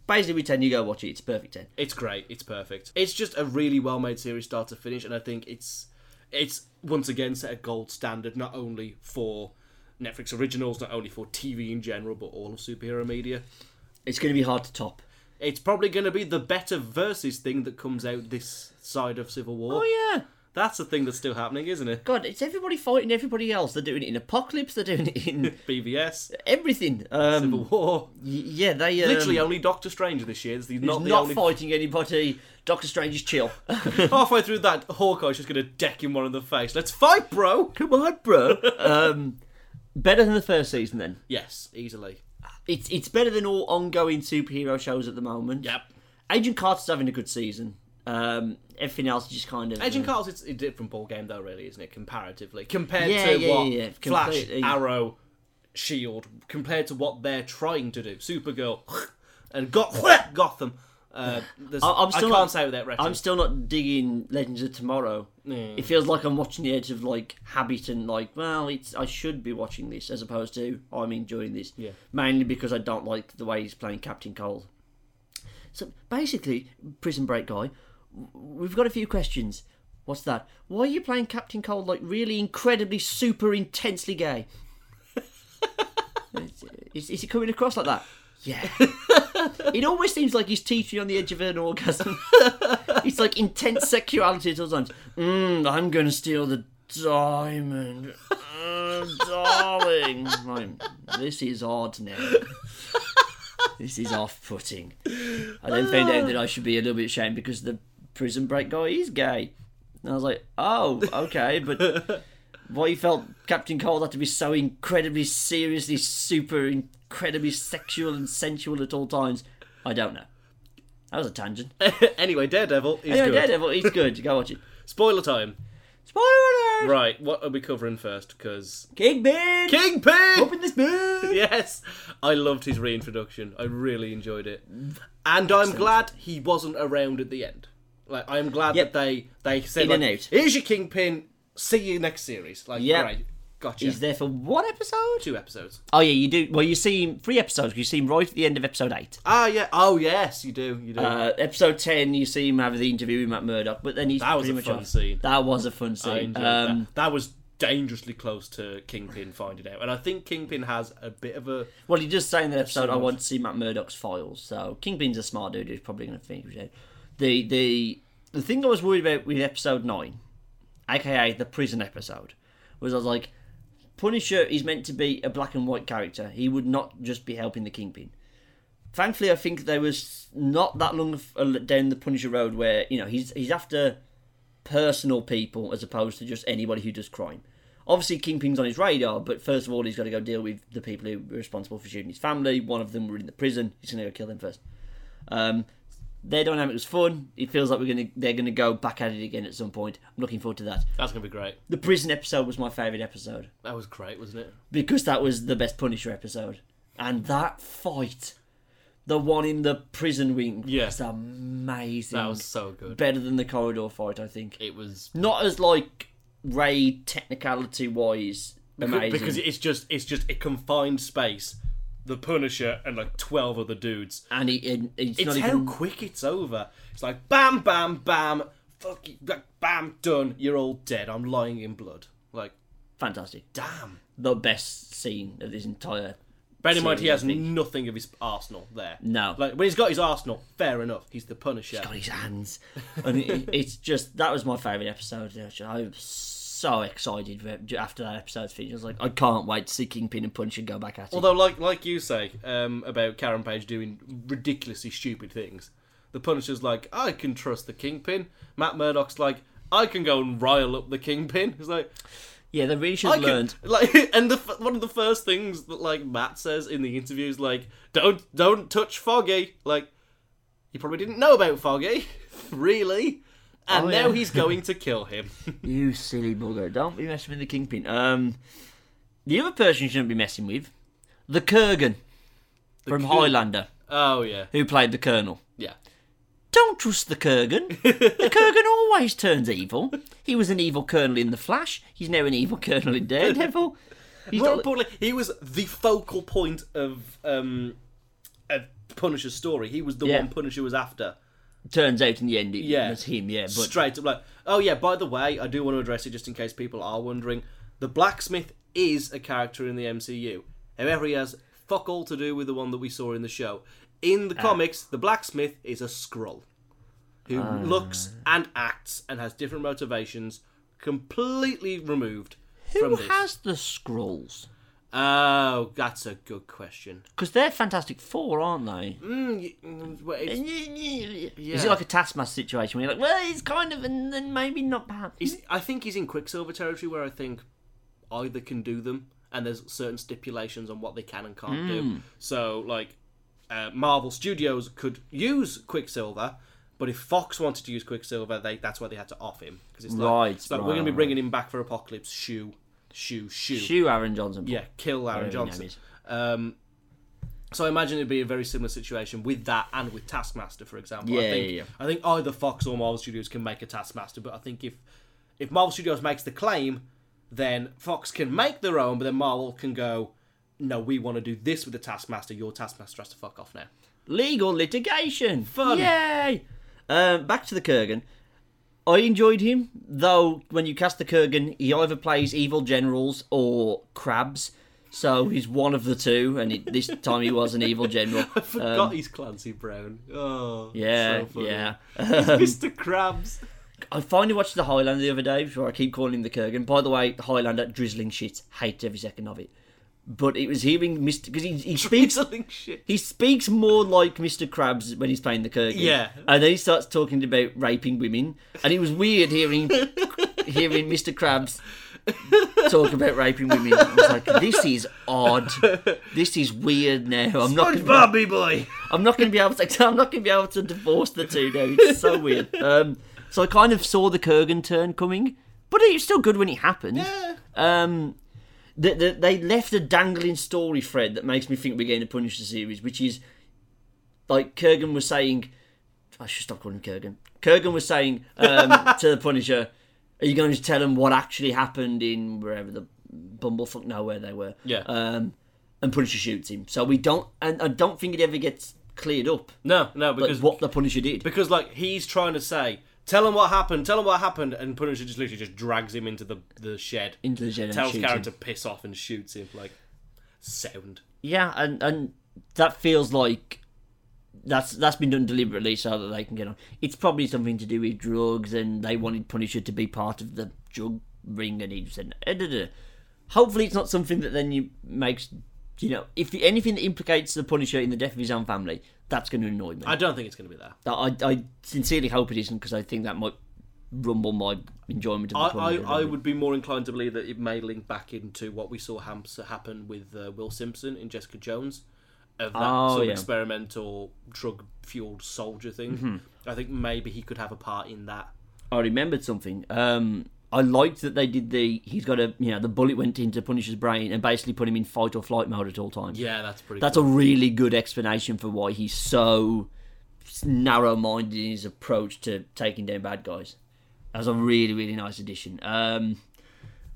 Basically, we ten. You go watch it. It's perfect ten. It's great. It's perfect. It's just a really well made series, start to finish, and I think it's it's once again set a gold standard not only for Netflix originals, not only for T V in general, but all of superhero media. It's going to be hard to top. It's probably going to be the better versus thing that comes out this side of Civil War. Oh, yeah. That's the thing that's still happening, isn't it? God, it's everybody fighting everybody else. They're doing it in Apocalypse. They're doing it in... B V S. Everything. Um, Civil War. Y- yeah, they... Um, Literally only Doctor Strange this year. He's not, not only... fighting anybody. Doctor Strange is chill. Halfway through that, Hawkeye's just going to deck him one in the face. Let's fight, bro. Come on, bro. um, better than the first season, then? Yes, easily. It's it's better than all ongoing superhero shows at the moment. Yep. Agent Carter's having a good season. Um, everything else is just kind of... Agent uh, Carter's it's a different ball game though, really, isn't it? Comparatively. Compared yeah, to yeah, what yeah, yeah. Flash, Complete, Arrow, S H I E L D. Compared to what they're trying to do. Supergirl and got, Gotham. Uh, I'm still I can't not, say with that record. I'm still not digging Legends of Tomorrow. Mm. It feels like I'm watching the edge of like Habit and like, well, it's I should be watching this as opposed to I'm enjoying this. Yeah. Mainly because I don't like the way he's playing Captain Cold. So basically, Prison Break guy, we've got a few questions. What's that? Why are you playing Captain Cold like really incredibly super intensely gay? is, is, is it coming across like that? Yeah. It always seems like he's teaching on the edge of an orgasm. It's like intense sexuality at all times. Mmm, I'm going to steal the diamond. Mm, darling. Like, this is odd now. This is off-putting. I then found out that I should be a little bit ashamed because the Prison Break guy is gay. And I was like, oh, okay, but... Why you felt Captain Cold had to be so incredibly seriously super incredibly sexual and sensual at all times, I don't know. That was a tangent. Anyway, Daredevil is anyway, good. Daredevil is good. Go watch it. Spoiler time. Spoiler alert! Right, what are we covering first? Because... Kingpin! Kingpin! Open this book! Yes! I loved his reintroduction. I really enjoyed it. And Excellent. I'm glad he wasn't around at the end. Like, I'm glad yep. that they, they said, In like, and out. Here's your Kingpin... See you next series. Like, yep. Right, gotcha. He's there for one episode? Two episodes. Oh, yeah, you do. Well, you see him three episodes. You see him right at the end of episode eight. Ah, yeah. Oh, yes, you do. You do. Uh, episode ten, you see him have the interview with Matt Murdock, but then he's that was pretty a much fun off. Scene. That was a fun scene. I enjoyed um, that. That was dangerously close to Kingpin finding out, and I think Kingpin has a bit of a. Well, he just saying in that episode, I want to see Matt Murdock's files. So Kingpin's a smart dude who's probably going to figure it out. the the the thing I was worried about with episode nine, aka the prison episode, was I was like, Punisher is meant to be a black and white character. He would not just be helping the Kingpin. Thankfully, I think there was not that long down the Punisher road where, you know, he's he's after personal people as opposed to just anybody who does crime. Obviously, Kingpin's on his radar, but first of all, he's got to go deal with the people who were responsible for shooting his family. One of them were in the prison. He's going to go kill them first. Um, their dynamic was fun. It feels like we're going to they're going to go back at it again at some point. I'm looking forward to that. That's going to be great. The prison episode was my favourite episode. That was great, wasn't it? Because that was the best Punisher episode. And that fight... The one in the prison wing yeah. was amazing. That was so good. Better than the corridor fight, I think. It was... Not as, like, raid technicality-wise amazing. Because it's just it's just a confined space. The Punisher and, like, twelve other dudes. And it, it, it's, it's not how even... quick it's over. It's like, bam, bam, bam. Fuck you. Like, bam, done. You're all dead. I'm lying in blood. Like... Fantastic. Damn. The best scene of this entire... Bear in mind, he has nothing of his arsenal there. No. Like, when he's got his arsenal, fair enough. He's the Punisher. He's got his hands. And it, it's just, that was my favourite episode. I was so excited after that episode's finished. I was like, I can't wait to see Kingpin and Punisher go back at it. Although, like like you say, um, about Karen Page doing ridiculously stupid things, the Punisher's like, I can trust the Kingpin. Matt Murdock's like, I can go and rile up the Kingpin. He's like... Yeah, they really should have learned. Could, like, and the, one of the first things that like Matt says in the interview is like, "Don't, don't touch Foggy." Like, you probably didn't know about Foggy, really, and oh, yeah. now he's going to kill him. You silly bugger! Don't be messing with the Kingpin. Um, the other person you shouldn't be messing with, the Kurgan the from K- Highlander. Oh yeah, who played the Colonel? Yeah. Don't trust the Kurgan. The Kurgan always turns evil. He was an evil colonel in The Flash. He's now an evil colonel in Daredevil. He's More not... importantly, he was the focal point of um, of Punisher's story. He was the yeah. one Punisher was after. Turns out in the end it yeah. was him, yeah. But... Straight up like, oh yeah, by the way, I do want to address it just in case people are wondering. The Blacksmith is a character in the M C U. However, he has fuck all to do with the one that we saw in the show. In the uh, comics, the Blacksmith is a Skrull who uh, looks and acts and has different motivations, completely removed from this. Who has the Skrulls? Oh, that's a good question. Because they're Fantastic Four, aren't they? Mm, well, yeah. Is it like a Taskmaster situation where you're like, well, it's kind of, and then maybe not bad? He's, I think he's in Quicksilver territory where I think either can do them, and there's certain stipulations on what they can and can't mm. do. So, like... Uh, Marvel Studios could use Quicksilver, but if Fox wanted to use Quicksilver, they that's why they had to off him. Because it's like, right, it's like right, we're going to be bringing him back for Apocalypse. Shoo, shoo, shoo. Shoo Aaron Johnson. Yeah, kill Aaron Johnson. Um, so I imagine it'd be a very similar situation with that and with Taskmaster, for example. Yeah, I think, yeah, yeah. I think either Fox or Marvel Studios can make a Taskmaster, but I think if if Marvel Studios makes the claim, then Fox can make their own, but then Marvel can go... No, we want to do this with the Taskmaster. Your Taskmaster has to fuck off now. Legal litigation. Fun. Yay. Um, back to the Kurgan. I enjoyed him, though when you cast the Kurgan, he either plays evil generals or Krabs. So he's one of the two, and it, this time he was an evil general. I forgot um, he's Clancy Brown. Oh, yeah, so funny. Yeah. Um, he's Mister Krabs. I finally watched the Highlander the other day, before I keep calling him the Kurgan. By the way, Highlander, drizzling shit. Hate every second of it. But it was hearing Mister because he, he speaks shit. He speaks more like Mister Krabs when he's playing the Kurgan. Yeah, and then he starts talking about raping women, and it was weird hearing hearing Mister Krabs talk about raping women. I was like, this is odd. This is weird now. I'm not gonna, Bobby boy. I'm not going to be able to. I'm not going to be able to divorce the two now. It's so weird. Um, so I kind of saw the Kurgan turn coming, but it was still good when it happened. Yeah. Um. The, the, they left a dangling story thread that makes me think we're getting a Punisher series, which is like Kurgan was saying, I should stop calling him Kurgan. Kurgan was saying um, to the Punisher, are you going to tell him what actually happened in wherever the bumblefuck nowhere they were? Yeah. Um, and Punisher shoots him. So we don't, and I don't think it ever gets cleared up. No, no, because like what the Punisher did. Because like he's trying to say, tell him what happened, tell him what happened, and Punisher just literally just drags him into the, the shed. Into the shed tells and Karen him. to piss off and shoots him, like, sound. Yeah, and, and that feels like That's that's been done deliberately so that they can get on. It's probably something to do with drugs, and they wanted Punisher to be part of the drug ring, and he said, eh, da, da. Hopefully it's not something that then you makes, you know, if the, anything that implicates the Punisher in the death of his own family, that's going to annoy me. I don't think it's going to be that. I, I sincerely hope it isn't, because I think that might rumble my enjoyment of the I, Punisher. I, I would be more inclined to believe that it may link back into what we saw happen with uh, Will Simpson in Jessica Jones. Of that oh, sort of yeah. experimental drug-fueled soldier thing. Mm-hmm. I think maybe he could have a part in that. I remembered something. Um, I liked that they did the... He's got a... You know, the bullet went into Punisher's brain and basically put him in fight or flight mode at all times. Yeah, that's pretty That's cool. a really good explanation for why he's so narrow-minded in his approach to taking down bad guys. That was a really, really nice addition. Um,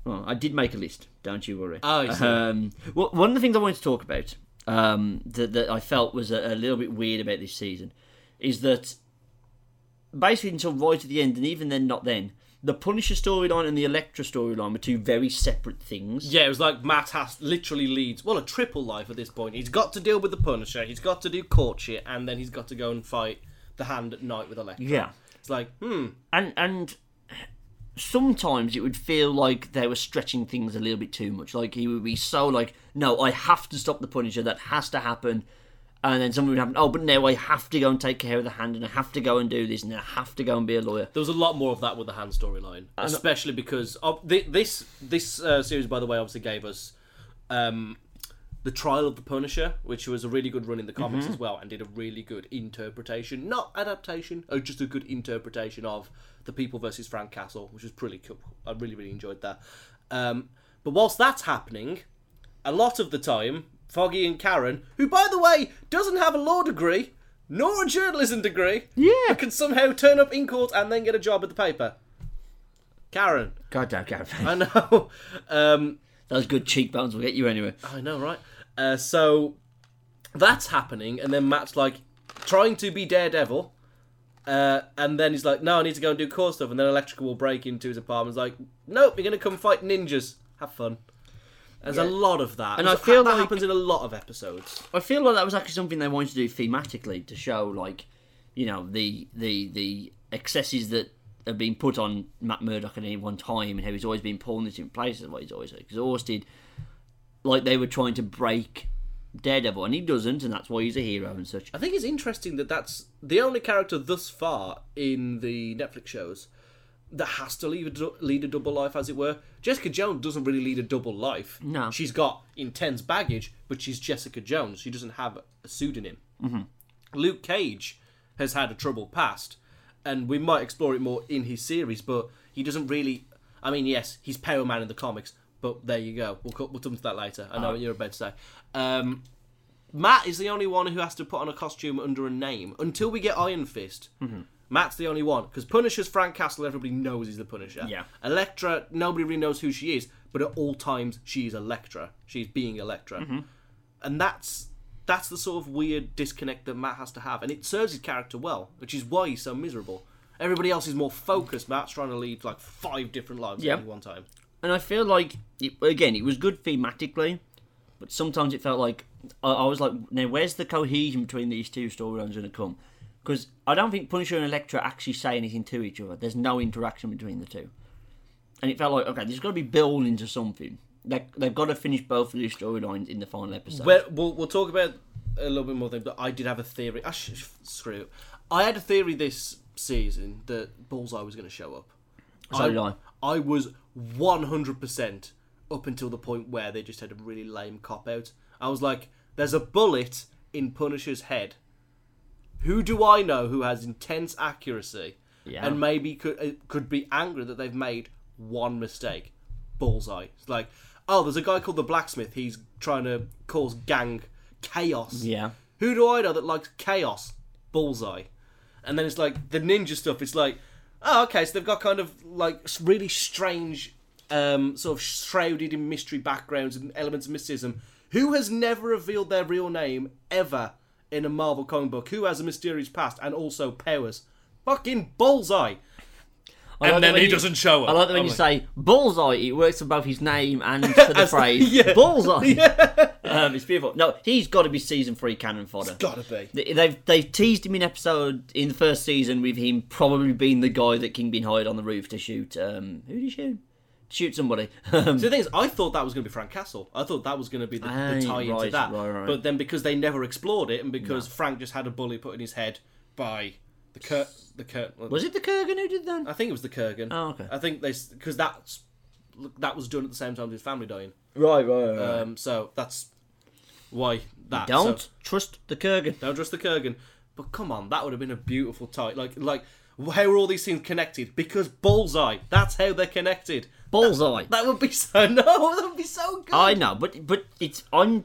well, I did make a list. Don't you worry. Oh, exactly. Um, well, one of the things I wanted to talk about... Um, that, that I felt was a, a little bit weird about this season is that basically until right at the end, and even then not then, the Punisher storyline and the Elektra storyline were two very separate things. Yeah, it was like Matt has literally leads, well, a triple life at this point. He's got to deal with the Punisher, he's got to do court shit, and then he's got to go and fight the Hand at night with Elektra. Yeah. It's like, hmm. And, and sometimes it would feel like they were stretching things a little bit too much. Like, he would be so like, no, I have to stop the Punisher. That has to happen. And then something would happen. Oh, but now I have to go and take care of the Hand, and I have to go and do this, and I have to go and be a lawyer. There was a lot more of that with the Hand storyline, especially because of the, this this uh, series, by the way, obviously gave us um, the Trial of the Punisher, which was a really good run in the comics mm-hmm. as well, and did a really good interpretation, not adaptation, or just a good interpretation of The People versus Frank Castle, which was pretty cool. I really, really enjoyed that. Um, but whilst that's happening, a lot of the time, Foggy and Karen, who, by the way, doesn't have a law degree, nor a journalism degree, yeah, can somehow turn up in court and then get a job at the paper. Karen. Goddamn Karen. I know. Um, Those good cheekbones will get you anywhere. I know, right? Uh, so that's happening, and then Matt's like, trying to be Daredevil, Uh, and then he's like, no, I need to go and do cool stuff. And then Elektra will break into his apartment. He's like, nope, you're going to come fight ninjas. Have fun. There's yeah. a lot of that. And I feel that like, happens in a lot of episodes. I feel like that was actually something they wanted to do thematically to show, like, you know, the the the excesses that have been put on Matt Murdock at any one time, and how he's always been pulling it in places, why he's always exhausted. Like, they were trying to break Daredevil, and he doesn't, and that's why he's a hero and such. I think it's interesting that that's the only character thus far in the Netflix shows that has to lead a, lead a double life, as it were. Jessica Jones doesn't really lead a double life. No. She's got intense baggage, but she's Jessica Jones. She doesn't have a pseudonym. Mm-hmm. Luke Cage has had a troubled past, and we might explore it more in his series, but he doesn't really... I mean, yes, he's Power Man in the comics, but there you go. We'll come, we'll come to that later. I know oh. what you're about to say. Um, Matt is the only one who has to put on a costume under a name. Until we get Iron Fist, mm-hmm. Matt's the only one. Because Punisher's Frank Castle, everybody knows he's the Punisher. Yeah. Elektra, nobody really knows who she is, but at all times, she's Elektra. She's being Elektra. Mm-hmm. And that's that's the sort of weird disconnect that Matt has to have. And it serves his character well, which is why he's so miserable. Everybody else is more focused. Matt's trying to lead like five different lives yeah. at one time. And I feel like, it, again, it was good thematically, but sometimes it felt like, I, I was like, now where's the cohesion between these two storylines going to come? Because I don't think Punisher and Elektra actually say anything to each other. There's no interaction between the two. And it felt like, okay, there's got to be built into something. They, they've got to finish both of these storylines in the final episode. Well, we'll, we'll talk about a little bit more thing, but I did have a theory. I sh- screw it. I had a theory this season that Bullseye was going to show up. So I, did I. I was... one hundred percent up until the point where they just had a really lame cop-out. I was like, there's a bullet in Punisher's head. Who do I know who has intense accuracy yeah. and maybe could could be angry that they've made one mistake? Bullseye. It's like, oh, there's a guy called the Blacksmith. He's trying to cause gang chaos. Yeah. Who do I know that likes chaos? Bullseye. And then it's like, the ninja stuff, it's like, oh, okay, so they've got kind of, like, really strange, um, sort of shrouded in mystery backgrounds and elements of mysticism. Who has never revealed their real name ever in a Marvel comic book? Who has a mysterious past and also powers? Fucking Bullseye! I and like then he you, doesn't show up. I like that when I'm you like... say Bullseye, it works for both his name and for the phrase yeah. Bullseye. Yeah. Um, it's beautiful. No, he's got to be season three cannon fodder. It's got to be. They've they've teased him in episode in the first season with him probably being the guy that Kingpin hired on the roof to shoot. Um, who did he shoot? Shoot somebody. Um, so the thing is, I thought that was going to be Frank Castle. I thought that was going to be the, the tie right, into that. Right, right. But then because they never explored it, and because no. Frank just had a bullet put in his head by the Kurt, the Kurt. Was it the Kurgan who did that? I think it was the Kurgan. Oh, okay. I think they because that's that was done at the same time as his family dying. Right, right, right. Um, so that's why that. You don't so, trust the Kurgan. Don't trust the Kurgan. But come on, that would have been a beautiful tie. Like, like. How are all these things connected? Because Bullseye. That's how they're connected. Bullseye. That, that would be so... No, that would be so good. I know, but but it's... I'm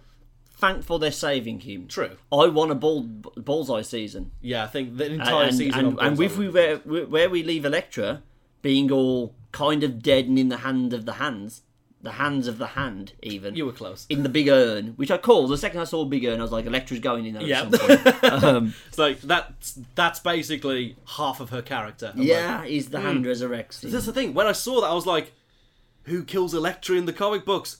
thankful they're saving him. True. I want a bull, Bullseye season. Yeah, I think the entire and, season... And, and if we where, where we leave Elektra being all kind of dead and in the hand of the hands, the hands of the hand, even. You were close. In the big urn, which I called. The second I saw big urn, I was like, Elektra's going in there yeah. at some point. Um, it's like, that's, that's basically half of her character. I'm yeah, like, is the mm. hand resurrects. That's the thing. When I saw that, I was like, who kills Elektra in the comic books?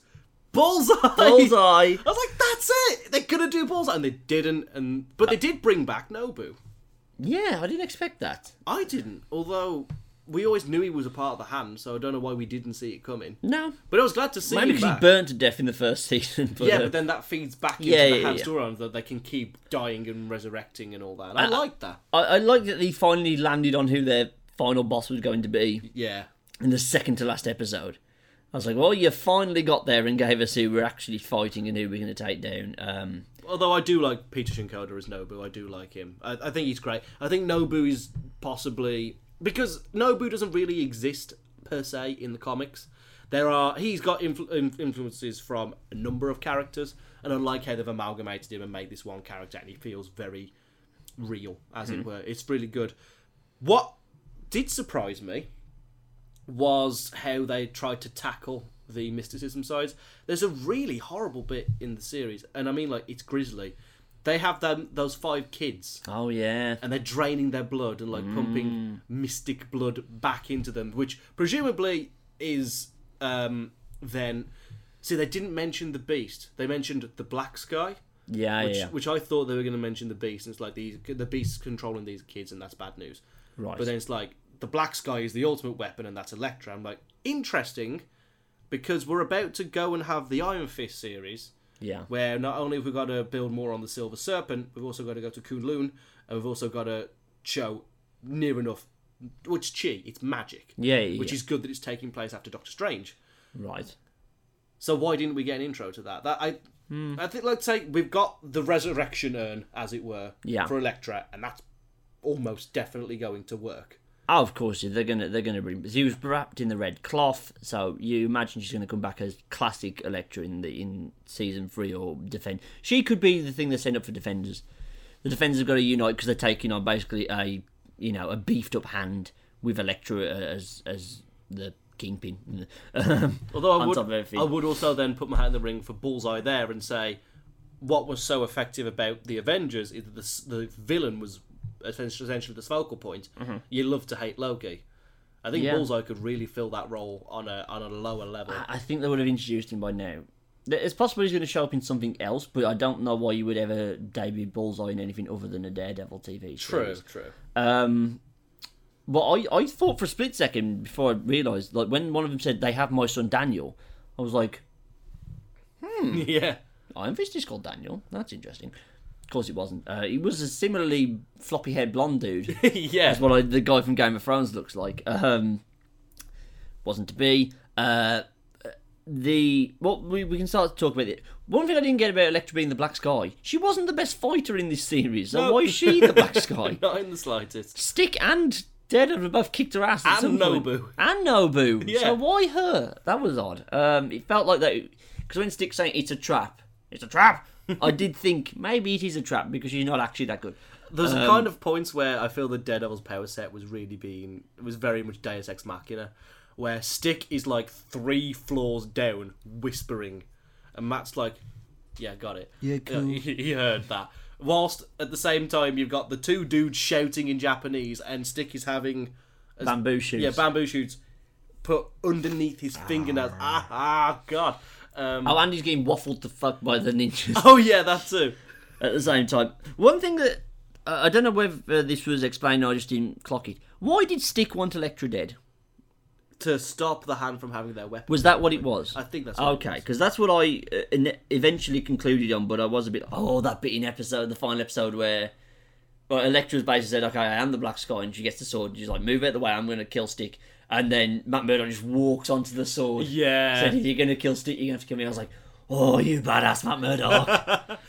Bullseye! Bullseye! I was like, that's it! They're gonna do Bullseye! And they didn't, and but they did bring back Nobu. Yeah, I didn't expect that. I didn't, although... We always knew he was a part of the hand, so I don't know why we didn't see it coming. No. But I was glad to see him back. Maybe because he burned to death in the first season. But yeah, uh, but then that feeds back into yeah, the yeah, hand yeah. story that they can keep dying and resurrecting and all that. And I, I like that. I, I like that they finally landed on who their final boss was going to be. Yeah. In the second to last episode. I was like, well, you finally got there and gave us who we're actually fighting and who we're going to take down. Um, Although I do like Peter Shinkoda as Nobu. I do like him. I, I think he's great. I think Nobu is possibly... Because Nobu doesn't really exist, per se, in the comics. There are He's got influ- influences from a number of characters, and I like how they've amalgamated him and made this one character, and he feels very real, as mm-hmm. it were. It's really good. What did surprise me was how they tried to tackle the mysticism sides. There's a really horrible bit in the series, and I mean, like, it's grisly. They have them those five kids. Oh, yeah. And they're draining their blood and, like, mm. pumping mystic blood back into them, which presumably is um, then... See, they didn't mention the beast. They mentioned the black sky. Yeah, which, yeah. Which I thought they were going to mention the beast. And it's like, the, the beast's controlling these kids, and that's bad news. Right. But then it's like, the black sky is the ultimate weapon, and that's Elektra. I'm like, interesting, because we're about to go and have the Iron Fist series... Yeah. Where not only have we got to build more on the Silver Serpent, we've also got to go to Kunlun, and we've also got to show near enough, which chi, it's magic. Yeah, yeah. Which is good that it's taking place after Doctor Strange. Right. So why didn't we get an intro to that? That I, mm. I think, let's say we've got the resurrection urn, as it were, yeah. for Elektra, and that's almost definitely going to work. Oh, of course, they're gonna they're gonna bring. She was wrapped in the red cloth, so you imagine she's gonna come back as classic Elektra in the in season three or defend. She could be the thing they send up for defenders. The defenders have got to unite because they're taking on basically a you know a beefed up hand with Elektra as as the Kingpin. Although I would I would also then put my hat in the ring for Bullseye there and say what was so effective about the Avengers is that the the villain was. Essentially the focal point. Mm-hmm. You love to hate Loki. I think yeah. Bullseye could really fill that role on a on a lower level. I, I think they would have introduced him by now. It's possible he's going to show up in something else, but I don't know why you would ever debut Bullseye in anything other than a Daredevil T V series. True, true. Um, but I, I thought for a split second before I realised, like when one of them said, they have my son Daniel, I was like, hmm. Yeah. Iron Fist is called Daniel. That's interesting. Of course it wasn't. Uh, he was a similarly floppy-haired blonde dude. Yeah. That's what I, the guy from Game of Thrones looks like. Um, wasn't to be. Uh, the well, we, we can start to talk about it. One thing I didn't get about Elektra being the Black Sky, she wasn't the best fighter in this series. So nope. Why is she the Black Sky? Not in the slightest. Stick and Daredevil both kicked her ass. At and Nobu. Point. And Nobu. Yeah. So why her? That was odd. Um, it felt like that. Because when Stick's saying, it's a trap. It's a trap. I did think maybe it is a trap because she's not actually that good. There's um, kind of points where I feel the Daredevil's power set was really being... It was very much Deus Ex Machina, where Stick is like three floors down, whispering. And Matt's like, yeah, got it. Yeah, cool. He, he heard that. Whilst at the same time you've got the two dudes shouting in Japanese and Stick is having... as, bamboo shoots. Yeah, bamboo shoots put underneath his fingernails. Ah, ah God. Um, oh, and he's getting waffled to fuck by the ninjas. Oh, yeah, that too. At the same time. One thing that... Uh, I don't know whether uh, this was explained or I just didn't clock it. Why did Stick want Elektra dead? To stop the hand from having their weapon. Was that what it was? I think that's what okay, because that's what I uh, eventually concluded on, but I was a bit... Oh, that bit in episode, the final episode where... Well, Elektra's basically said, okay, I am the Black Sky, and she gets the sword, and she's like, move out of the way, I'm going to kill Stick. And then Matt Murdock just walks onto the sword. Yeah. Said, if you're going to kill Stick, you're going to have to kill me. I was like, oh, you badass Matt Murdock.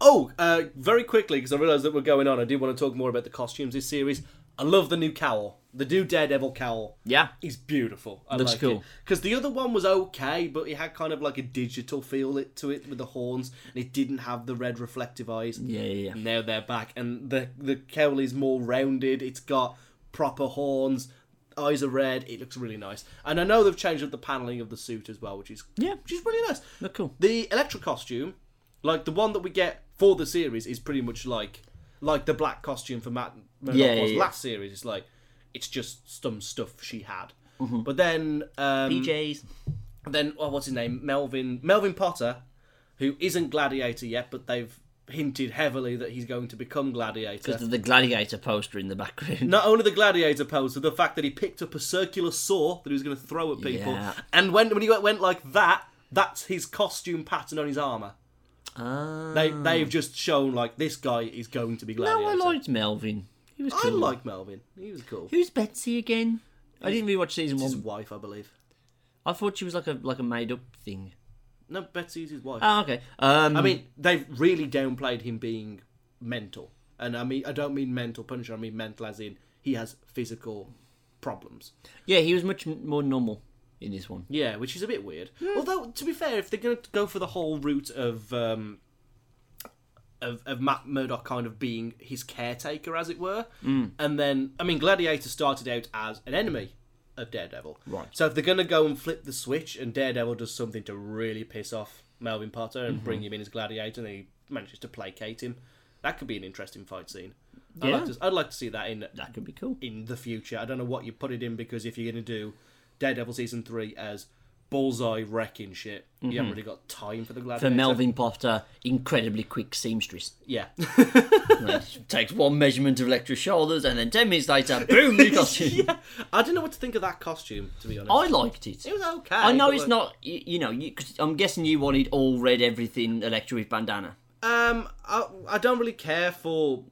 Oh, uh, very quickly, because I realised that we're going on, I do want to talk more about the costumes this series. I love the new cowl. The new Daredevil cowl. Yeah. It's beautiful. I Looks like cool. Because the other one was okay, but it had kind of like a digital feel to it with the horns, and it didn't have the red reflective eyes. Yeah, yeah, yeah. Now they're back, and the, the cowl is more rounded. It's got proper horns. Eyes are red. It looks really nice. And I know they've changed up the panelling of the suit as well, which is yeah, which is really nice. Look cool. The Elektra costume... Like, the one that we get for the series is pretty much like like the black costume for Matt Murdock yeah, yeah, yeah. last series. It's like, it's just some stuff she had. Mm-hmm. But then... Um, P Js. Then, oh, what's his name? Melvin Melvin Potter, who isn't Gladiator yet, but they've hinted heavily that he's going to become Gladiator. Because of the Gladiator poster in the background. Not only the Gladiator poster, the fact that he picked up a circular saw that he was going to throw at people. Yeah. And when, when he went like that, that's his costume pattern on his armour. Ah. They, they've just shown, like, this guy is going to be Gladiator. No, I liked Melvin. He was cool. I like Melvin. He was cool. Who's Betsy again? I didn't rewatch season it's one. His wife, I believe. I thought she was like a like a made-up thing. No, Betsy's his wife. Oh, okay. Um, I mean, they've really downplayed him being mental. And I mean, I don't mean mental Punisher, I mean mental as in he has physical problems. Yeah, he was much more normal in this one. Yeah, which is a bit weird. Mm. Although, to be fair, if they're going to go for the whole route of, um, of of Matt Murdock kind of being his caretaker, as it were, mm. and then, I mean, Gladiator started out as an enemy of Daredevil. Right. So if they're going to go and flip the switch and Daredevil does something to really piss off Melvin Potter and mm-hmm. bring him in as Gladiator and he manages to placate him, that could be an interesting fight scene. Yeah. I'd like to, I'd like to see that in... That could be cool. In the future. I don't know what you put it in, because if you're going to do... Daredevil season three as Bullseye wrecking shit. Mm-hmm. You haven't really got time for the Gladiator. For Melvin Potter, incredibly quick seamstress. Yeah. Takes one measurement of Elektra's shoulders and then ten minutes later, boom, new costume. Yeah. I don't know what to think of that costume, to be honest. I liked it. It was okay. I know it's like... not, you, you know, you, 'cause I'm guessing you wanted all red everything Elektra with bandana. Um, I, I don't really care for...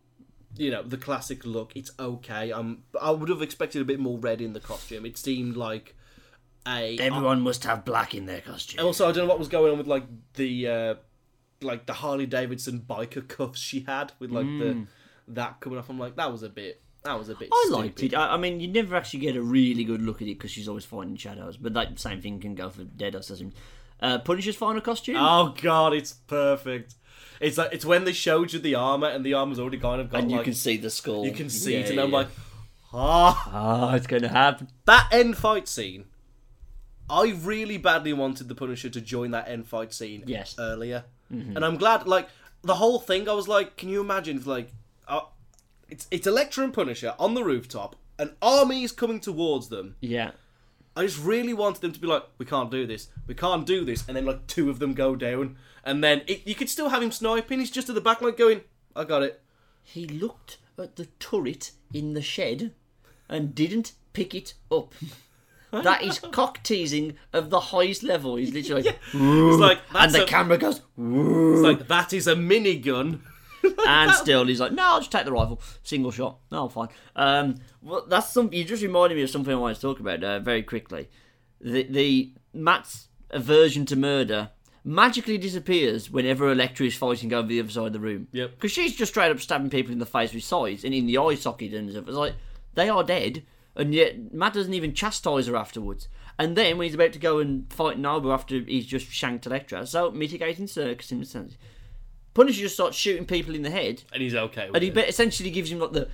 You know, the classic look. It's okay. Um, I would have expected a bit more red in the costume. It seemed like a everyone um, must have black in their costume. Also, I don't know what was going on with like the uh, like the Harley Davidson biker cuffs she had with like mm. the that coming off. I'm like, that was a bit. That was a bit. I stupid. liked it. I, I mean, you never actually get a really good look at it because she's always fighting shadows. But that same thing can go for Daredevil. Doesn't uh, Punisher's final costume? Oh God, it's perfect. It's like it's when they showed you the armour and the armour's already kind of got and you like, can see the skull. You can see yeah, it and yeah. I'm like, ah, oh. oh, it's going to happen. That end fight scene, I really badly wanted the Punisher to join that end fight scene yes. earlier. Mm-hmm. And I'm glad, like, the whole thing, I was like, can you imagine, like, uh, it's, it's Elektra and Punisher on the rooftop, an army is coming towards them. Yeah. I just really wanted them to be like, we can't do this, we can't do this, and then like two of them go down, and then it, you could still have him sniping, he's just at the back like going, I got it. He looked at the turret in the shed and didn't pick it up. That is cock-teasing of the highest level. He's literally like, yeah. It's like and the a... camera goes, it's like, that is a minigun. And still, he's like, no, I'll just take the rifle. Single shot. No, I'm fine. Um, well, that's something. You just reminded me of something I wanted to talk about uh, very quickly. The, the Matt's aversion to murder magically disappears whenever Elektra is fighting over the other side of the room. Yep. Because she's just straight up stabbing people in the face with scythes and in the eye socket and stuff. It's like, they are dead, and yet Matt doesn't even chastise her afterwards. And then when he's about to go and fight Nobu after he's just shanked Elektra, so mitigating circumstances. Punisher just starts shooting people in the head. And he's okay with and he it. Essentially gives him like the...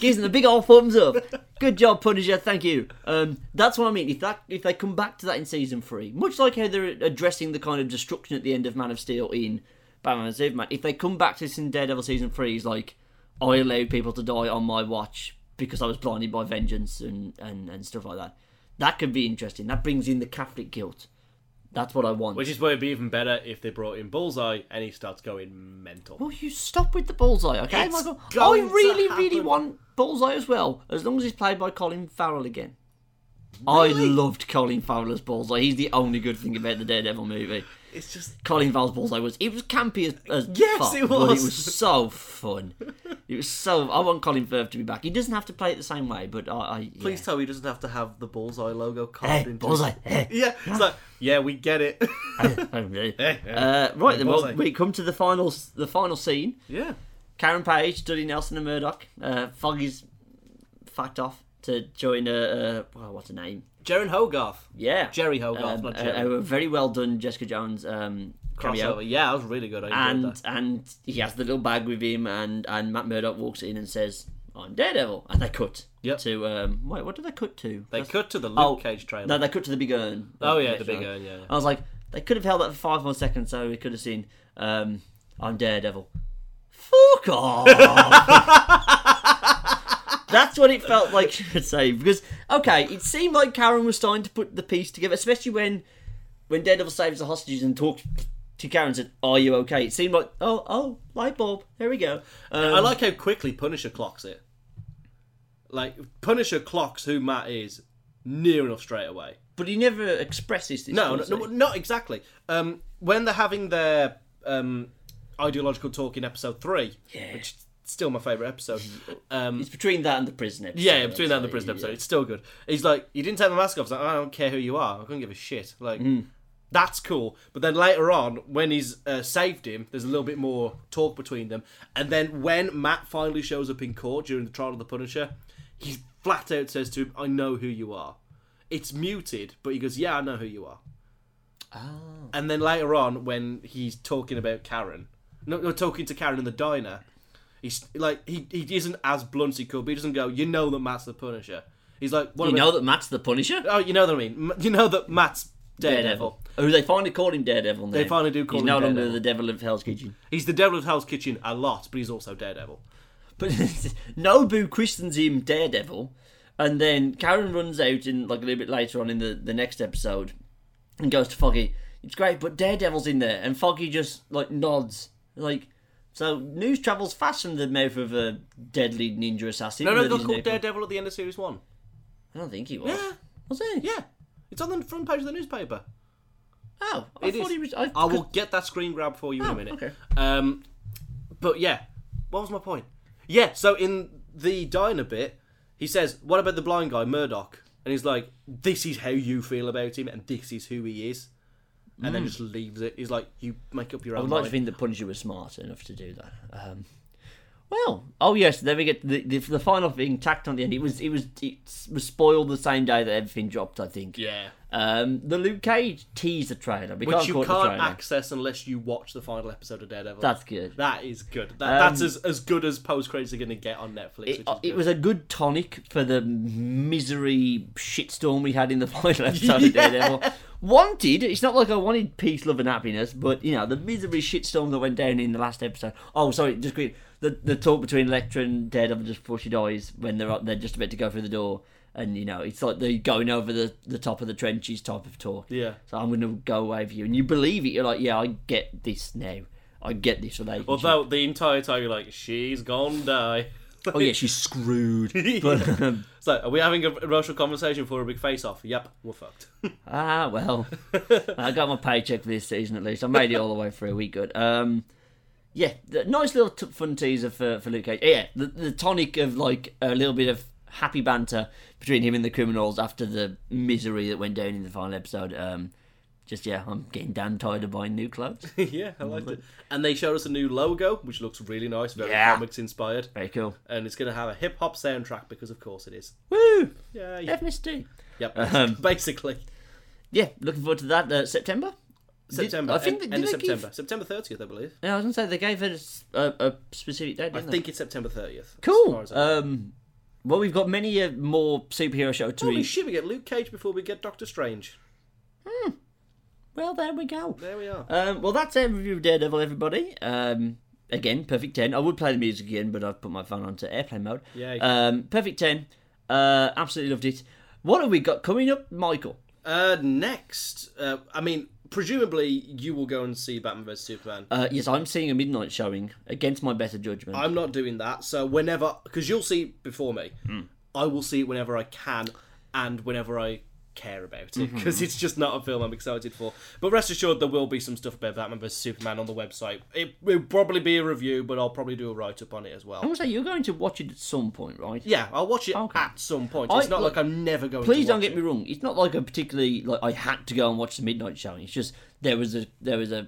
gives him the big old thumbs up. Good job, Punisher, thank you. Um, that's what I mean. If that if they come back to that in season three, much like how they're addressing the kind of destruction at the end of Man of Steel in Batman and Superman, if they come back to this in Daredevil season three, he's like, I allowed people to die on my watch. because I was blinded by vengeance and, and, and stuff like that. That could be interesting. That brings in the Catholic guilt. That's what I want. Which is where it'd be even better if they brought in Bullseye and he starts going mental. Well, you stop with the Bullseye, okay, it's Michael? I really, really want Bullseye as well, as long as he's played by Colin Farrell again. Really? I loved Colin Farrell as Bullseye. He's the only good thing about the Daredevil movie. It's just... Colin Farrell's Bullseye was... It was campy as, as yes, fuck, it was. But it was so fun. It was so... I want Colin Firth to be back. He doesn't have to play it the same way, but I... I yeah. Please tell me he doesn't have to have the Bullseye logo carved hey, into... Bullseye! Hey. Yeah, it's like, yeah, we get it. uh, right then, well, we come to the final the final scene. Yeah. Karen Page, Dudley Nelson and Murdoch. Uh, Foggy's fact off to join a... a well, what's her name? Jaren Hogarth. Yeah. Jerry Hogarth, um, not Jerry. Uh, uh, very well done, Jessica Jones. Um, crossover. Yeah, that was really good. I enjoyed that. And he has the little bag with him, and, and Matt Murdock walks in and says, I'm Daredevil. And they cut yep. to... Um, wait, what did they cut to? They That's, cut to the Luke oh, Cage trailer. No, they cut to the Big Earn. Oh, yeah, the Big Earn, yeah, yeah. I was like, they could have held that for five more seconds, so we could have seen, um, I'm Daredevil. Fuck off! That's what it felt like she would say. Because, okay, it seemed like Karen was starting to put the piece together, especially when when Daredevil saves the hostages and talks to Karen and said, are you okay? It seemed like, oh, oh, light bulb, there we go. Um, I like how quickly Punisher clocks it. Like, Punisher clocks who Matt is near enough straight away. But he never expresses this. No, no, not exactly. Um, when they're having their um, ideological talk in episode three, yeah. which... still my favourite episode. Um, it's between that and the prison episode. Yeah, between that and the prison episode. Yeah. It's still good. He's like, you didn't take the mask off. He's like, I don't care who you are. I couldn't give a shit. Like, mm. that's cool. But then later on, when he's uh, saved him, there's a little bit more talk between them. And then when Matt finally shows up in court during the trial of the Punisher, he flat out says to him, I know who you are. It's muted, but he goes, yeah, I know who you are. Oh. And then later on, when he's talking about Karen, no, no talking to Karen in the diner, He's like he, he isn't as blunt as he could, but he doesn't go, you know that Matt's the Punisher. He's like, what you know I mean? That Matt's the Punisher? Oh, you know what I mean. You know that Matt's Daredevil. Daredevil. Oh, they finally call him Daredevil now. They finally do call he's him Daredevil. He's no longer the devil of Hell's Kitchen. He's the devil of Hell's Kitchen a lot, but he's also Daredevil. But Nobu christens him Daredevil, and then Karen runs out in like a little bit later on in the, the next episode and goes to Foggy, it's great, but Daredevil's in there, and Foggy just like nods. Like So, news travels fast from the mouth of a deadly ninja assassin. No, no, they got called Daredevil at the end of Series one. I don't think he was. Yeah. Was he? Yeah. It's on the front page of the newspaper. Oh, I it thought is. he was... I, I will get that screen grab for you oh, in a minute. Okay. Um, but, yeah. What was my point? Yeah, so in the diner bit, he says, what about the blind guy, Murdoch? And he's like, this is how you feel about him, and this is who he is. And mm. then just leaves it. He's like, you make up your own mind. I would like mind. to think that Punisher was smart enough to do that. Um, well, oh yes, then we get the, the the final thing tacked on the end. It was it was it was spoiled the same day that everything dropped, I think. Yeah. Um, the Luke Cage teaser trailer, we which can't you can't trailer. access unless you watch the final episode of Daredevil. That's good. That is good. That, um, that's as, as good as post credits are going to get on Netflix. It, which is it was a good tonic for the misery shitstorm we had in the final episode yeah. of Daredevil. Wanted, it's not like I wanted peace, love and happiness, but, you know, the misery shitstorm that went down in the last episode. Oh, sorry, just quick, the, the talk between Elektra and Daredevil just before she dies, when they're they're just about to go through the door, and, you know, it's like they're going over the, the top of the trenches type of talk. Yeah. So I'm going to go away for you. And you believe it, you're like, yeah, I get this now. I get this relationship. Although the entire time you're like, she's gonna die. Oh yeah, she's screwed. But, um, so, are we having a racial conversation for a big face-off? Yep, we're fucked. ah, well. I got my paycheck for this season at least. I made it all the way through. We good. Um, yeah, the, nice little t- fun teaser for, for Luke Cage. Yeah, the, the tonic of like a little bit of happy banter between him and the criminals after the misery that went down in the final episode. Um, just, yeah, I'm getting damn tired of buying new clothes. yeah, I liked it. And they showed us a new logo, which looks really nice, very yeah. comics-inspired. Very cool. And it's going to have a hip-hop soundtrack, because of course it is. Woo! Yeah, yeah. F M S D. Yep, um, basically. Yeah, looking forward to that. Uh, September? September. Did, I think end, they, end of September. Give... September thirtieth, I believe. Yeah, I was going to say, they gave it a, a specific date, didn't I they? think it's September thirtieth. Cool. As as um, well, we've got many uh, more superhero shows to... Holy shit, we get Luke Cage before we get Doctor Strange. Hmm. Well, there we go. There we are. Um, well, that's our review of Daredevil, everybody. Um, again, perfect ten. I would play the music again, but I've put my phone onto airplane mode. Yeah. Um, perfect ten. Uh, absolutely loved it. What have we got coming up, Michael? Uh, next, uh, I mean, presumably you will go and see Batman vs Superman. Uh, yes, I'm seeing a midnight showing against my better judgment. I'm not doing that. So whenever, because you'll see it before me, mm. I will see it whenever I can and whenever I care about it, because mm-hmm. it's just not a film I'm excited for. But rest assured, there will be some stuff about Batman vs Superman on the website. It will probably be a review, but I'll probably do a write-up on it as well. I was going to say, you're going to watch it at some point, right? Yeah, I'll watch it okay. at some point. It's I, not like, like I'm never going to watch it. Please don't get me wrong. It's not like I particularly, like I had to go and watch the midnight showing. It's just there was a there was a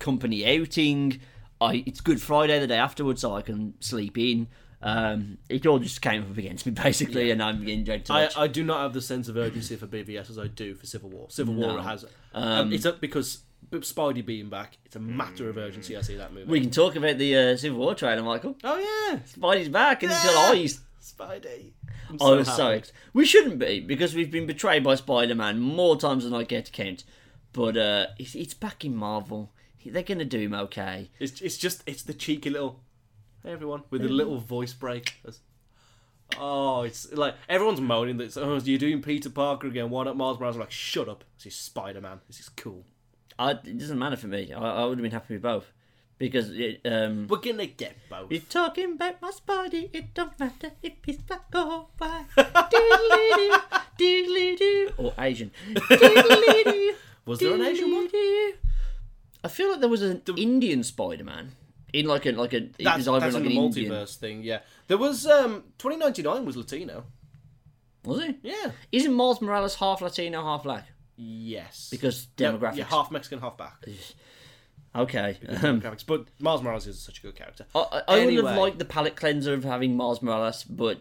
company outing. I it's Good Friday the day afterwards, so I can sleep in. Um, it all just came up against me basically, yeah. and I'm getting dragged to watch. I, I do not have the sense of urgency for B V S as I do for Civil War. Civil no. War has, um, it's a, because Spidey being back, it's a matter of urgency. I see that movie. We can talk about the uh, Civil War trailer, Michael. Oh yeah, Spidey's back in yeah. July. Spidey. I'm so I was happy. so excited. We shouldn't be, because we've been betrayed by Spider-Man more times than I care to count. But uh, it's, it's back in Marvel. They're gonna do him okay. It's it's just it's the cheeky little. Hey everyone, with a little voice break. Oh, it's like everyone's moaning that it's, oh, you're doing Peter Parker again. Why not Miles Morales? I'm like, shut up. This is Spider-Man. This is cool. I, it doesn't matter for me. I, I would have been happy with both, because it, um, we're gonna get both. You're talking about my Spidey. It don't matter if he's black or white. Diddly do, diddly do, or Asian. Diddly do. Was there an Asian one? I feel like there was an Indian Spider-Man. In like a like a that's, that's like in the multiverse Indian. Thing, yeah. There was um, twenty ninety-nine was Latino, was it? Yeah. Isn't Miles Morales half Latino, half black? Yes, because demographics. Yeah, yeah, half Mexican, half black. Okay, um, demographics. But Miles Morales is such a good character. I, I anyway. would have liked the palate cleanser of having Miles Morales, but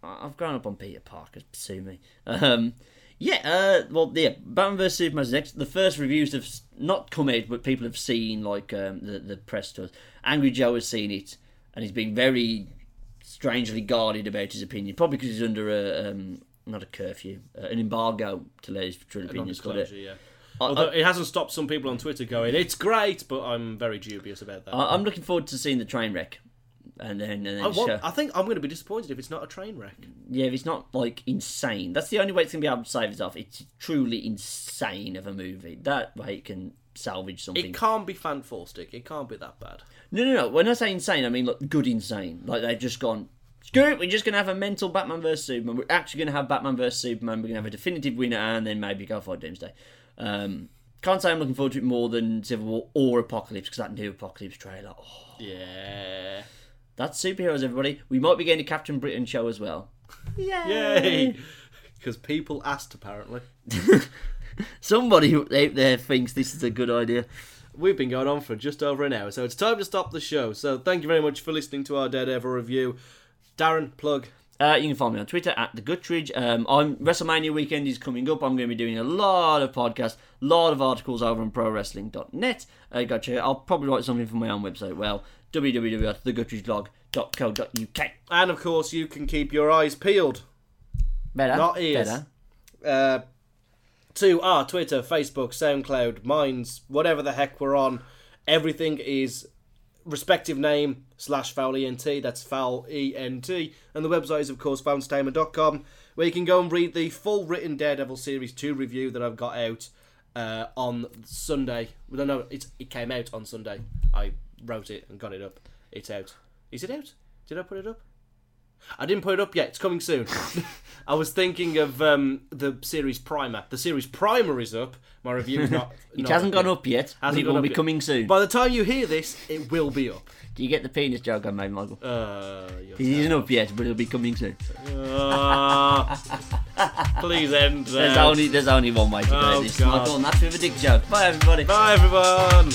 I've grown up on Peter Parker. Sue me. Um, yeah. Uh, well, yeah. Batman versus. Superman's next. The first reviews have not come out, but people have seen like um, the the press tours. Angry Joe has seen it, and he's been very strangely guarded about his opinion, probably because he's under a, um, not a curfew, uh, an embargo to let his true opinions come out. Yeah. I, Although I, it hasn't stopped some people on Twitter going, it's great, but I'm very dubious about that. I, I'm looking forward to seeing the train wreck. And then, and then I, want, show. I think I'm going to be disappointed if it's not a train wreck. Yeah, if it's not, like, insane. That's the only way it's going to be able to save itself. It's truly insane of a movie. That way it can salvage something. It can't be fan-forced. It can't be that bad. No, no, no. When I say insane, I mean like good insane. Like they've just gone, screw it, we're just going to have a mental Batman versus Superman. We're actually going to have Batman versus Superman. We're going to have a definitive winner and then maybe go for Doomsday. Um, can't say I'm looking forward to it more than Civil War or Apocalypse, because that new Apocalypse trailer. Oh. Yeah. That's superheroes, everybody. We might be getting a Captain Britain show as well. Yay! Because people asked, apparently. Somebody out there thinks this is a good idea. We've been going on for just over an hour, so it's time to stop the show. So thank you very much for listening to our Daredevil review. Darren, plug. Uh, you can find me on Twitter at The Guttridge. Um, I'm, WrestleMania weekend is coming up. I'm going to be doing a lot of podcasts, a lot of articles over on pro wrestling dot net. Uh, go check it out. I'll probably write something for my own website. Well, w w w dot the guttridge blog dot co dot u k. And of course, you can keep your eyes peeled. Better. Not ears. Better. Uh, to our Twitter, Facebook, SoundCloud, Minds, whatever the heck we're on. Everything is respective name slash foul ent. That's foul ent. And the website is, of course, fountaintainment dot com, where you can go and read the full written Daredevil Series two review that I've got out uh, on Sunday. I don't know, it came out on Sunday. I wrote it and got it up. It's out. Is it out? Did I put it up? I didn't put it up yet. It's coming soon. I was thinking of um, the series primer. The series primer is up. My review is not. It not hasn't up gone yet. up yet. Hasn't it gone will up be yet. Coming soon. By the time you hear this, it will be up. Do you get the penis joke I made, Michael? Uh, it isn't up yet, but it'll be coming soon. Uh, please end that. There's only, there's only one way to do oh, this, God. Michael, and that's with a dick joke. Bye, everybody. Bye, everyone.